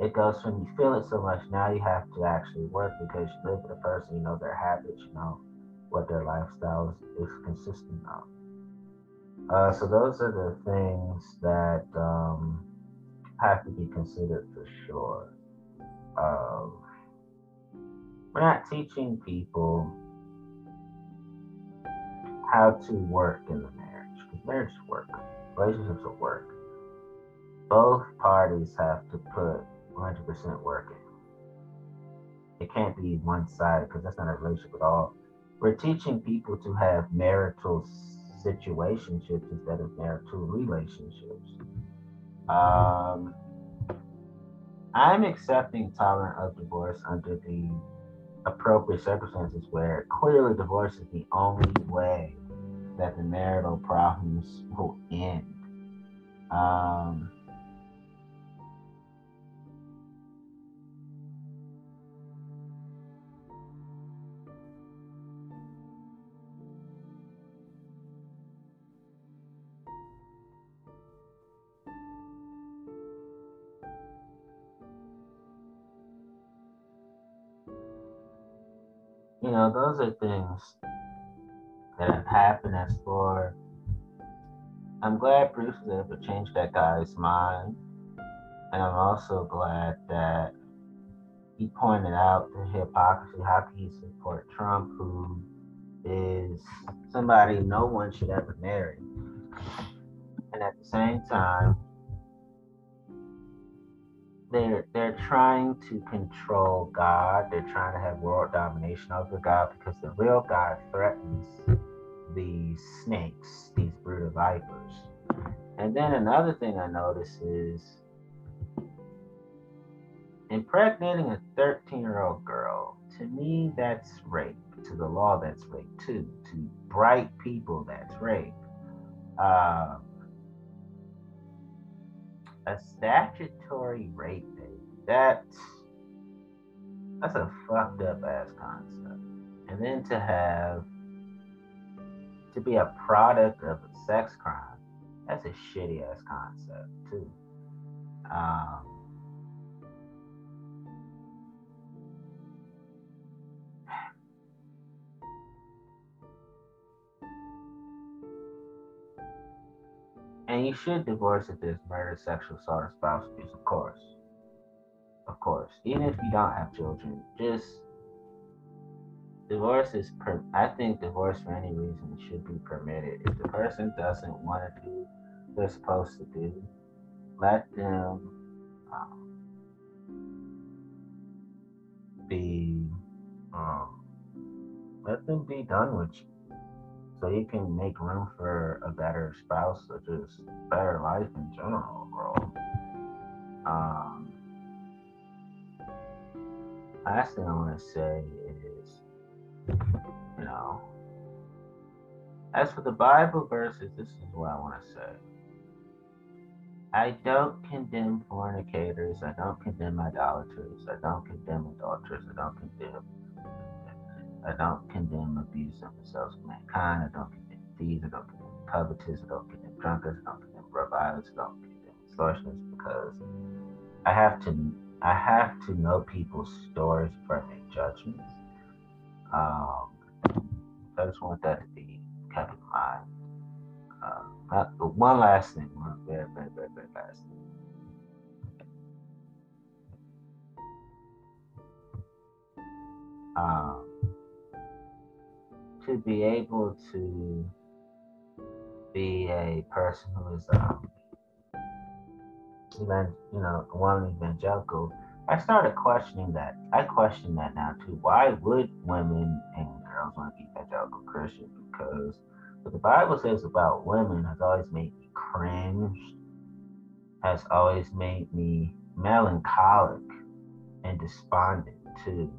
it goes from you feel it so much, now you have to actually work because you live with a person, you know their habits, you know what their lifestyle is consistent of. So those are the things that have to be considered for sure. We're not teaching people how to work in the marriage, because marriage is work, relationships are work. Both parties have to put 100% work in. It can't be one-sided, because that's not a relationship at all. We're teaching people to have marital situationships instead of marital relationships. I'm accepting tolerance of divorce under the appropriate circumstances where clearly divorce is the only way that the marital problems will end. Those are things that have happened as far. I'm glad Bruce was able to change that guy's mind. And I'm also glad that he pointed out the hypocrisy. How can you support Trump, who is somebody no one should ever marry? And at the same time, They're trying to control God. They're trying to have world domination over God, because the real God threatens these snakes, these brood of vipers. And then another thing I noticed is impregnating a 13-year-old girl, to me, that's rape. To the law, that's rape too. To bright people, that's rape. A statutory rape date. That's a fucked up ass concept. And then to be a product of a sex crime, that's a shitty ass concept too. And you should divorce if there's murder, sexual assault, or spouse abuse, of course. Of course. Even if you don't have children, just divorce is, I think divorce for any reason should be permitted. If the person doesn't want to do what they're supposed to do, let them be done with you, so you can make room for a better spouse or just better life in general, bro. Last thing I want to say is, you know, as for the Bible verses, this is what I want to say. I don't condemn fornicators. I don't condemn idolaters. I don't condemn adulterers. I don't condemn abuse of the self of mankind. I don't condemn thieves. I don't condemn covetous. I don't condemn drunkards. I don't condemn revilers. I don't condemn extortioners, because I have to know people's stories for my judgments. I just want that to be kept in mind. One last thing. One very, very, very, very last thing. To be able to be a person who is one evangelical, I started questioning that. I question that now too. Why would women and girls want to be evangelical Christians? Because what the Bible says about women has always made me cringe, has always made me melancholic and despondent too.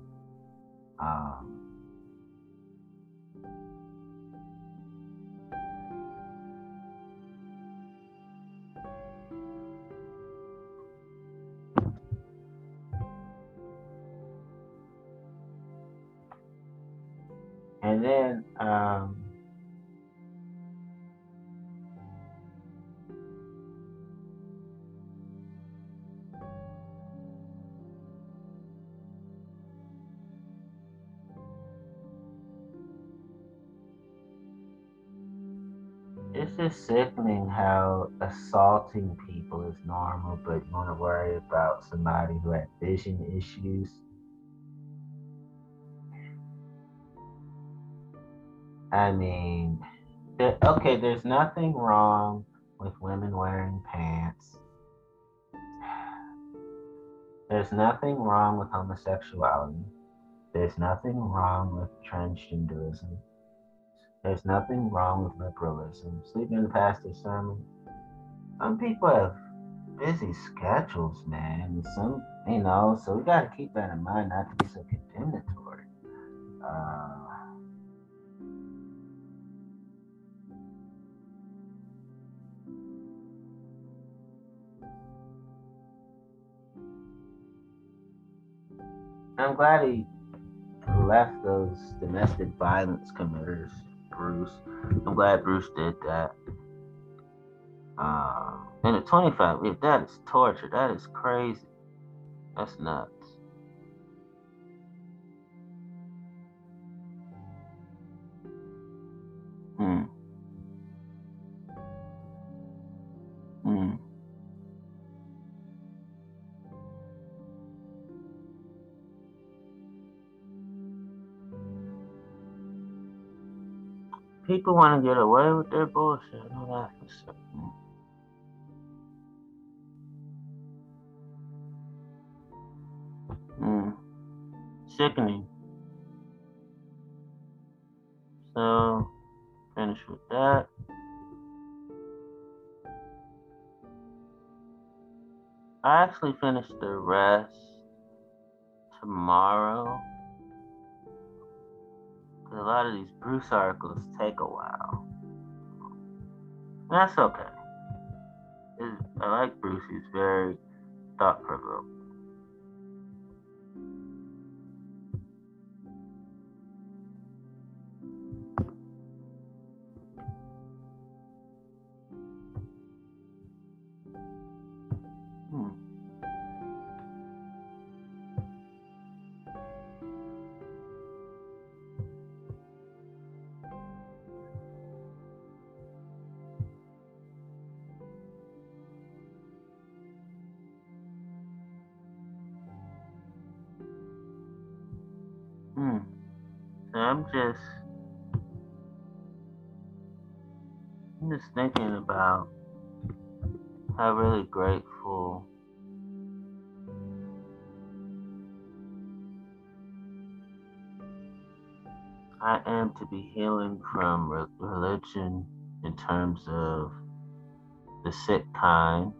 And then, it's just sickening how assaulting people is normal, but you want to worry about somebody who had vision issues. I mean, there's nothing wrong with women wearing pants. There's nothing wrong with homosexuality. There's nothing wrong with transgenderism. There's nothing wrong with liberalism. Sleeping in the pastor's sermon. Some people have busy schedules, man. Some, so we got to keep that in mind, not to be so condemnatory. I'm glad he left those domestic violence committers, Bruce. I'm glad Bruce did that. And at 25, if that is torture, that is crazy. That's nuts. People want to get away with their bullshit. I know that for certain. Sickening. So, finish with that. I actually finished the rest tomorrow. A lot of these Bruce articles take a while. And that's okay. I like Bruce. He's very thought-provoking. I'm just thinking about how really grateful I am to be healing from religion in terms of the sick kind.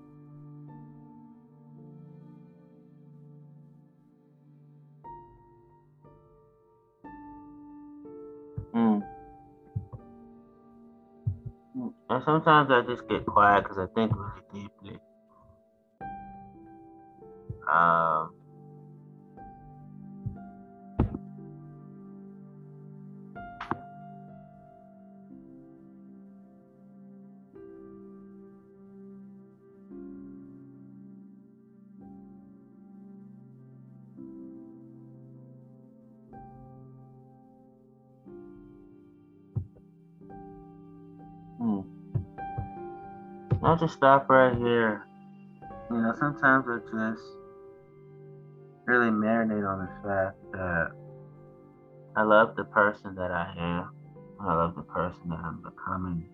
And sometimes I just get quiet because I think really deeply. I'll just stop right here. You know, sometimes I just really marinate on the fact that I love the person that I am. I love the person that I'm becoming.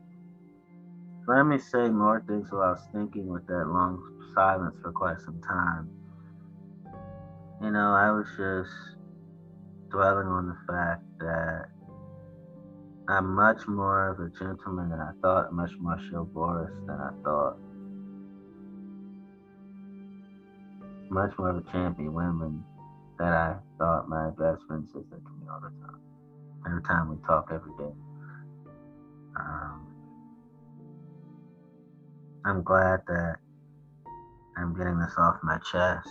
Let me say more things while I was thinking with that long silence for quite some time. You know, I was just dwelling on the fact that I'm much more of a gentleman than I thought, much more chivalrous than I thought. Much more of a champion woman than I thought. My best friend says that to me all the time. Every time we talk, every day. I'm glad that I'm getting this off my chest.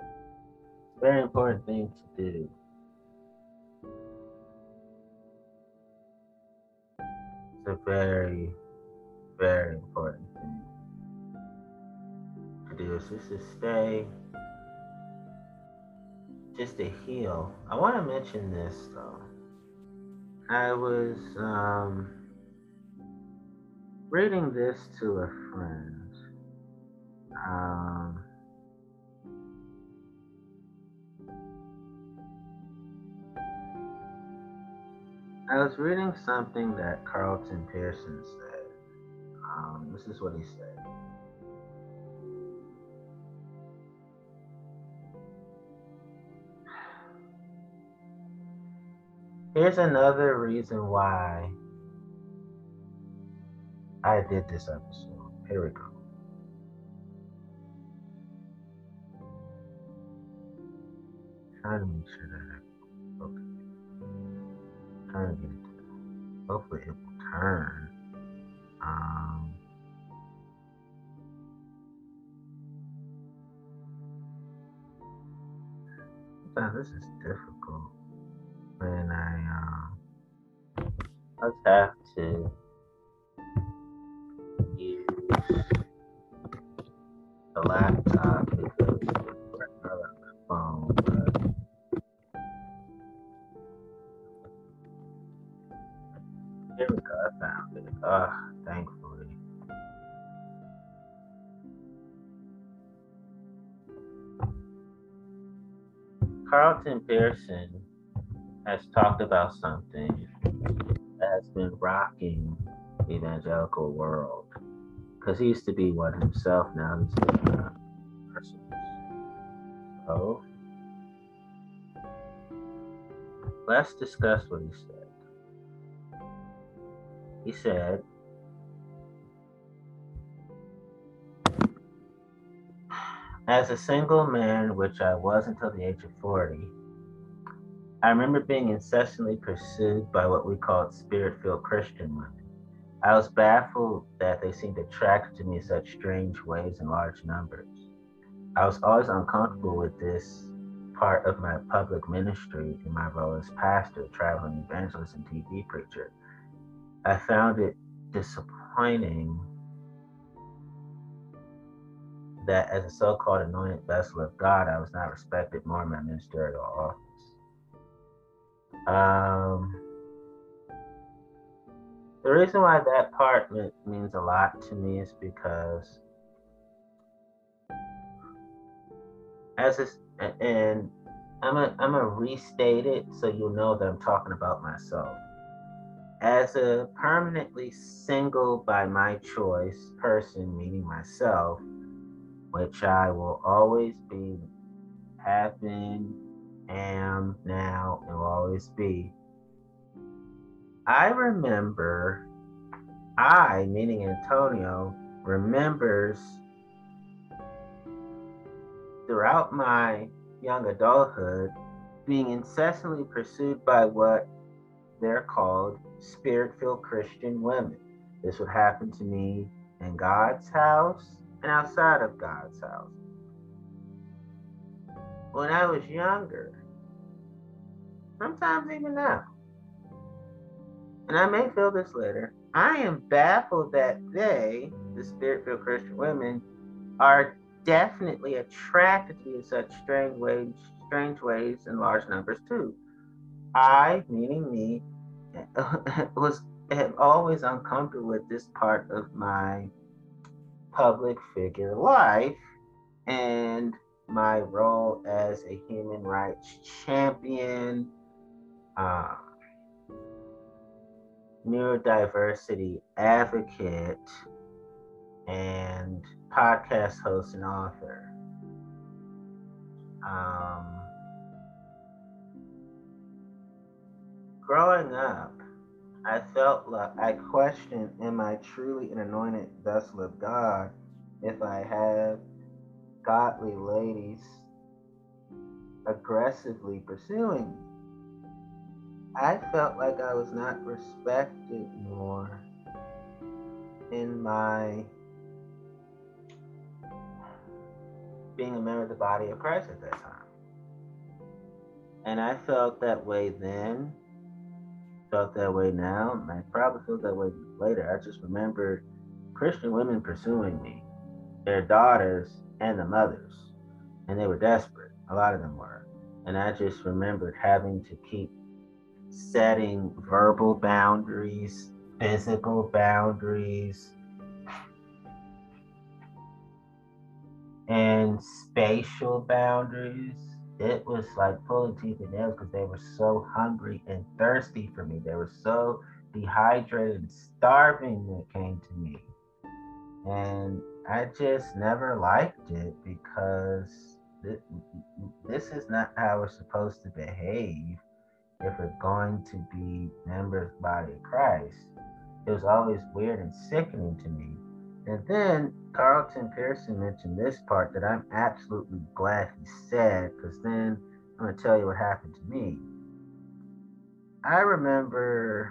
It's a very important thing to do. It's a very, very important thing to do is just to stay, just to heal. I want to mention this though. I was reading this to a friend. I was reading something that Carlton Pearson said. This is what he said. Here's another reason why I did this episode. Here we go. Trying to make sure that hopefully it will turn. This is difficult when I just have to use the laptop because I don't have my phone. Here we go, I found it. Thankfully. Carlton Pearson has talked about something that has been rocking the evangelical world. Because he used to be one himself, now he's a person. So, let's discuss what he said. He said, as a single man, which I was until the age of 40, I remember being incessantly pursued by what we called spirit-filled Christian women. I was baffled that they seemed attracted to me in such strange ways in large numbers. I was always uncomfortable with this part of my public ministry in my role as pastor, traveling evangelist, and TV preacher. I found it disappointing that as a so-called anointed vessel of God, I was not respected more in my ministerial office. The reason why that part means a lot to me is because I'm gonna restate it so you know that I'm talking about myself. As a permanently single by my choice person, meaning myself, which I will always be, have been, am now, and will always be, I remember, I, meaning Antonio, remembers throughout my young adulthood being incessantly pursued by what they're called spirit-filled Christian women. This would happen to me in God's house and outside of God's house. When I was younger, sometimes even now, and I may feel this later, I am baffled that they, the spirit-filled Christian women, are definitely attracted to me in such strange ways in large numbers too. I, meaning me, have always uncomfortable with this part of my public figure life and my role as a human rights champion, neurodiversity advocate, and podcast host and author. Growing up, I felt like I questioned, am I truly an anointed vessel of God if I have godly ladies aggressively pursuing me? I felt like I was not respected more in my being a member of the body of Christ at that time. And I felt that way then, felt that way now, and I probably feel that way later. I just remember Christian women pursuing me, their daughters and the mothers, and they were desperate, a lot of them were. And I just remembered having to keep setting verbal boundaries, physical boundaries, and spatial boundaries. It was like pulling teeth and nails because they were so hungry and thirsty for me. They were so dehydrated and starving when it came to me. And I just never liked it because this is not how we're supposed to behave if we're going to be members of the body of Christ. It was always weird and sickening to me. And then Carlton Pearson mentioned this part that I'm absolutely glad he said, because then I'm going to tell you what happened to me. I remember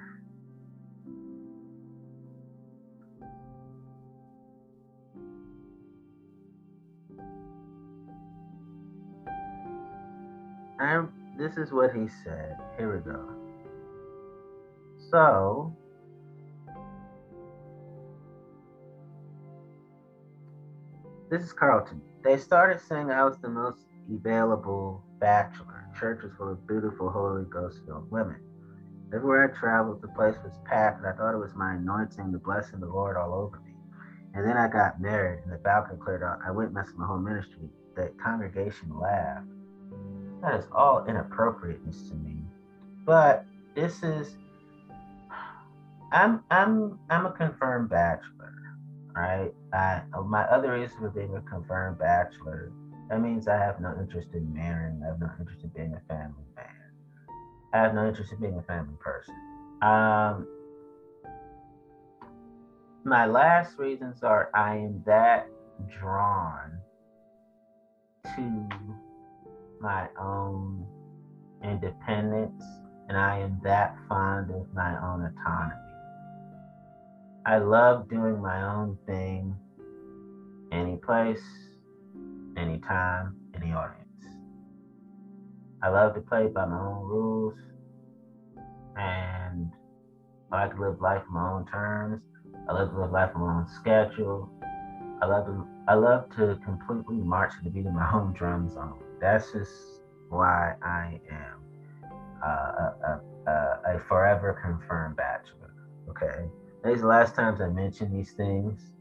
this is what he said. Here we go. So, this is Carlton. They started saying I was the most available bachelor. Church was full of beautiful, Holy Ghost-filled women. Everywhere I traveled, the place was packed, and I thought it was my anointing, the blessing of the Lord all over me. And then I got married, and the balcony cleared out. I went messing my whole ministry. The congregation laughed. That is all inappropriateness to me. But this is, I'm a confirmed bachelor, right? My other reason for being a confirmed bachelor, that means I have no interest in marrying. I have no interest in being a family man. I have no interest in being a family person. My last reasons are I am that drawn to my own independence, and I am that fond of my own autonomy. I love doing my own thing, any place, any time, any audience. I love to play by my own rules, and I like to live life on my own terms. I love to live life on my own schedule. I love to completely march to the beat of my own drum zone. That's just why I am a forever confirmed bachelor, okay? These are the last times I mentioned these things,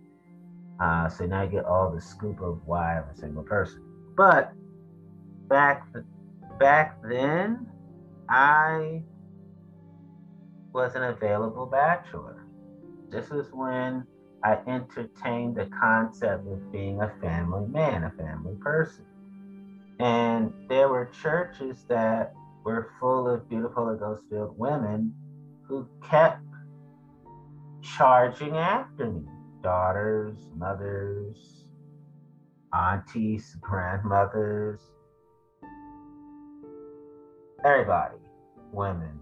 so now you get all the scoop of why I'm a single person. But back back then, I was an available bachelor. This is when I entertained the concept of being a family man, a family person. And there were churches that were full of beautiful Holy Ghost-filled women who kept charging after me. Daughters, mothers, aunties, grandmothers, everybody, women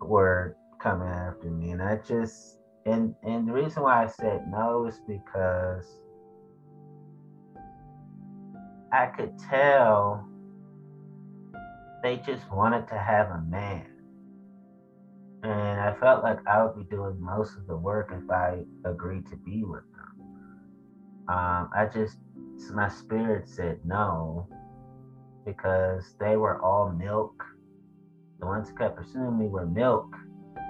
were coming after me. And I just, and the reason why I said no is because I could tell they just wanted to have a man. And I felt like I would be doing most of the work if I agreed to be with them. My spirit said no, because they were all milk. The ones who kept pursuing me were milk.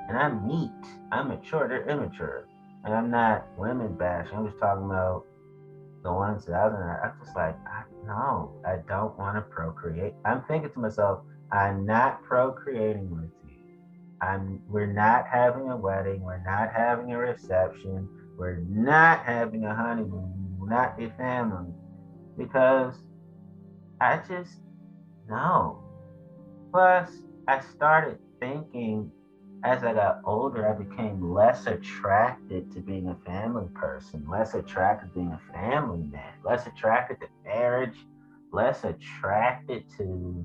And I'm meat. I'm mature. They're immature. And I'm not women bashing. I'm just talking about the ones that I was in. I'm just like, no, I don't want to procreate. I'm thinking to myself, I'm not procreating with you. We're not having a wedding. We're not having a reception. We're not having a honeymoon. We will not be family. Because I just, no. Plus, I started thinking, as I got older, I became less attracted to being a family person, less attracted to being a family man, less attracted to marriage, less attracted to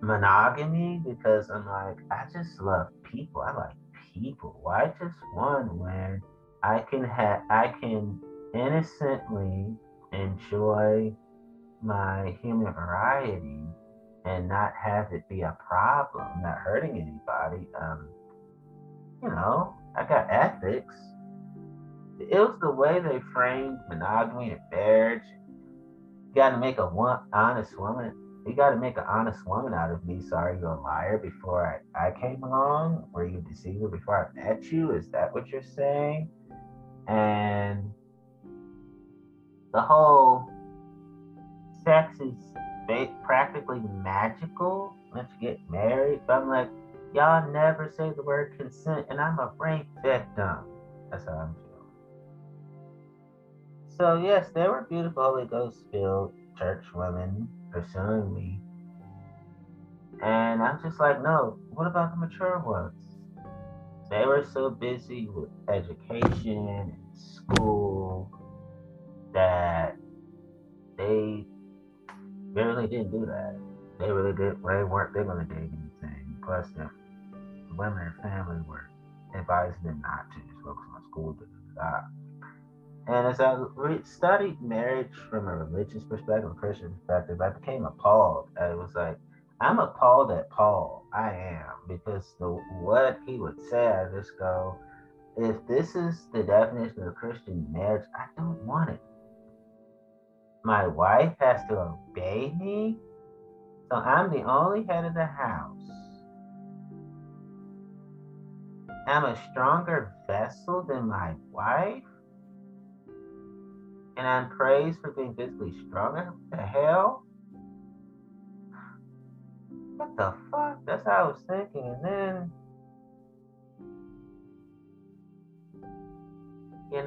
monogamy, because I'm like, I just love people. I like people. Why just one when I can innocently enjoy my human variety and not have it be a problem, not hurting anybody. I got ethics. It was the way they framed monogamy and marriage. You gotta make an honest woman out of me. Sorry, you're a liar before I came along. Were you a deceiver before I met you? Is that what you're saying? And the whole sex is practically magical once you get married. But I'm like, y'all never say the word consent, and I'm a rape victim. That's how I'm feeling. So yes, there were beautiful Holy Ghost-filled church women pursuing me, and I'm just like, no. What about the mature ones? They were so busy with education and school that they really didn't do that. They weren't big on the dating thing. Plus, the women and family were advising them not to just focus on school. And as I studied marriage from a religious perspective, a Christian perspective, I became appalled. I was like, I'm appalled at Paul. I am. Because what he would say, I just go, if this is the definition of a Christian marriage, I don't want it. My wife has to obey me, so I'm the only head of the house. I'm a stronger vessel than my wife, and I'm praised for being physically stronger. What the hell? What the fuck? That's how I was thinking. And then,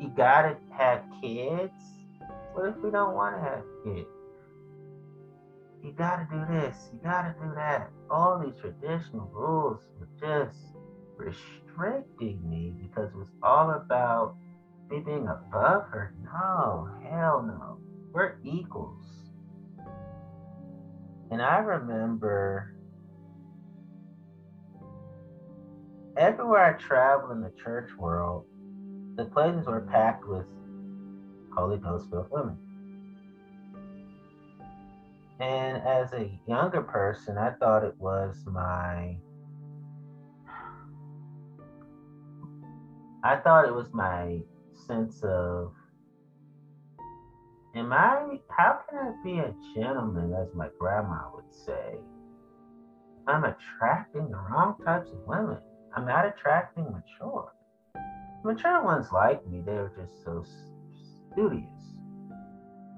you gotta have kids. What if we don't want to have kids? You gotta do this. You gotta do that. All these traditional rules were just restricting me because it was all about me being above her. No, hell no. We're equals. And I remember everywhere I traveled in the church world, the places were packed with Holy Ghost-filled women. And as a younger person, I thought it was my sense of, how can I be a gentleman, as my grandma would say? I'm attracting the wrong types of women. I'm not attracting mature. Mature ones like me, they were just so studious.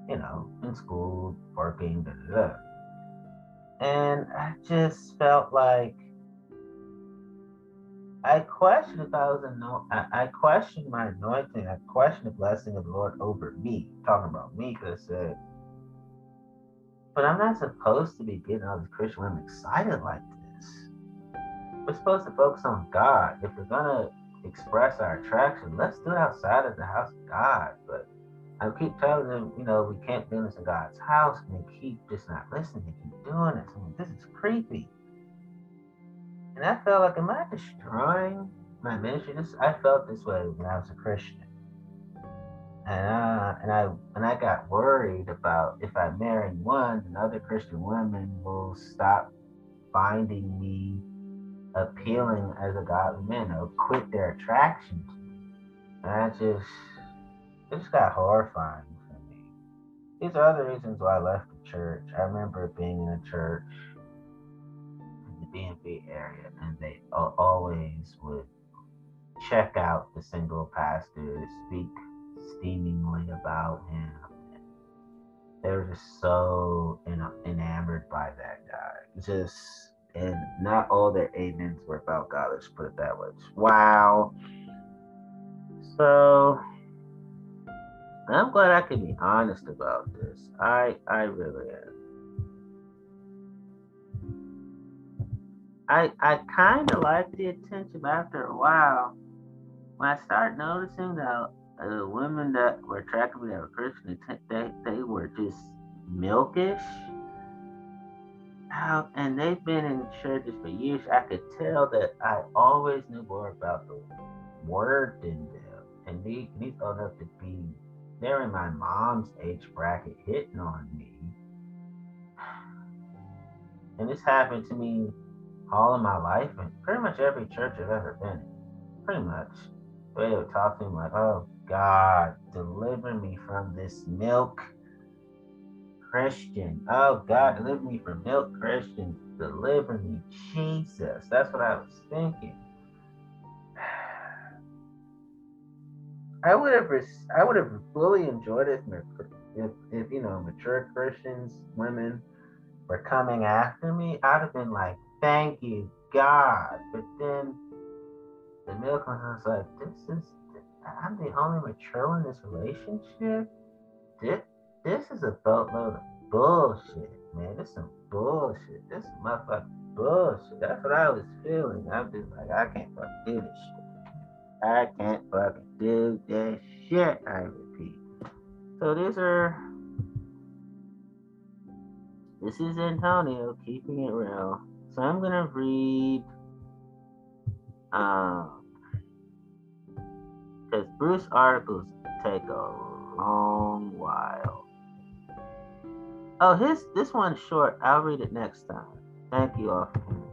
you know, in school, working, And I just felt like I questioned if I was I questioned my anointing. I questioned the blessing of the Lord over me, talking about me, because I said, but I'm not supposed to be getting all these Christian women excited like this. We're supposed to focus on God. If we're going to express our attraction, let's do it outside of the house of God. But I keep telling them, you know, we can't do this in God's house, and they keep just not listening. They keep doing it. I mean, this is creepy. And I felt like, am I destroying my ministry? I felt this way when I was a Christian. And I got worried about if I marry one, then other Christian women will stop finding me appealing as a godly man, or quit their attraction to me. And it just got horrifying for me. These are other reasons why I left the church. I remember being in a church in the B&B area, and they always would check out the single pastor, speak steamingly about him. They were just so enamored by that guy. And not all their amens were about God, let's put it that way. Wow. So I'm glad I can be honest about this. I really am. I kind of like the attention, but after a while, when I started noticing that the women that were attracted to me that were Christian, they were just milkish. And they've been in churches for years. I could tell that I always knew more about the word than them. And these owned up to be, they're in my mom's age bracket hitting on me. And this happened to me all of my life and pretty much every church I've ever been in. Pretty much. They would talk to me like, oh, God, deliver me from this milk Christian. Oh, God, deliver me from milk Christian. Deliver me, Jesus. That's what I was thinking. I would have fully enjoyed it if you know, mature Christians, women were coming after me. I'd have been like, thank you, God. But then the milk was like, I'm the only mature in this relationship? This is a boatload of bullshit, man. This is some bullshit. This is motherfucking bullshit. That's what I was feeling. I'm just like, I can't fucking do this shit. I can't fucking do this shit, I repeat. So this is Antonio, keeping it real. So I'm going to read, because Bruce articles take a long while. Oh, this one's short. I'll read it next time. Thank you all for coming.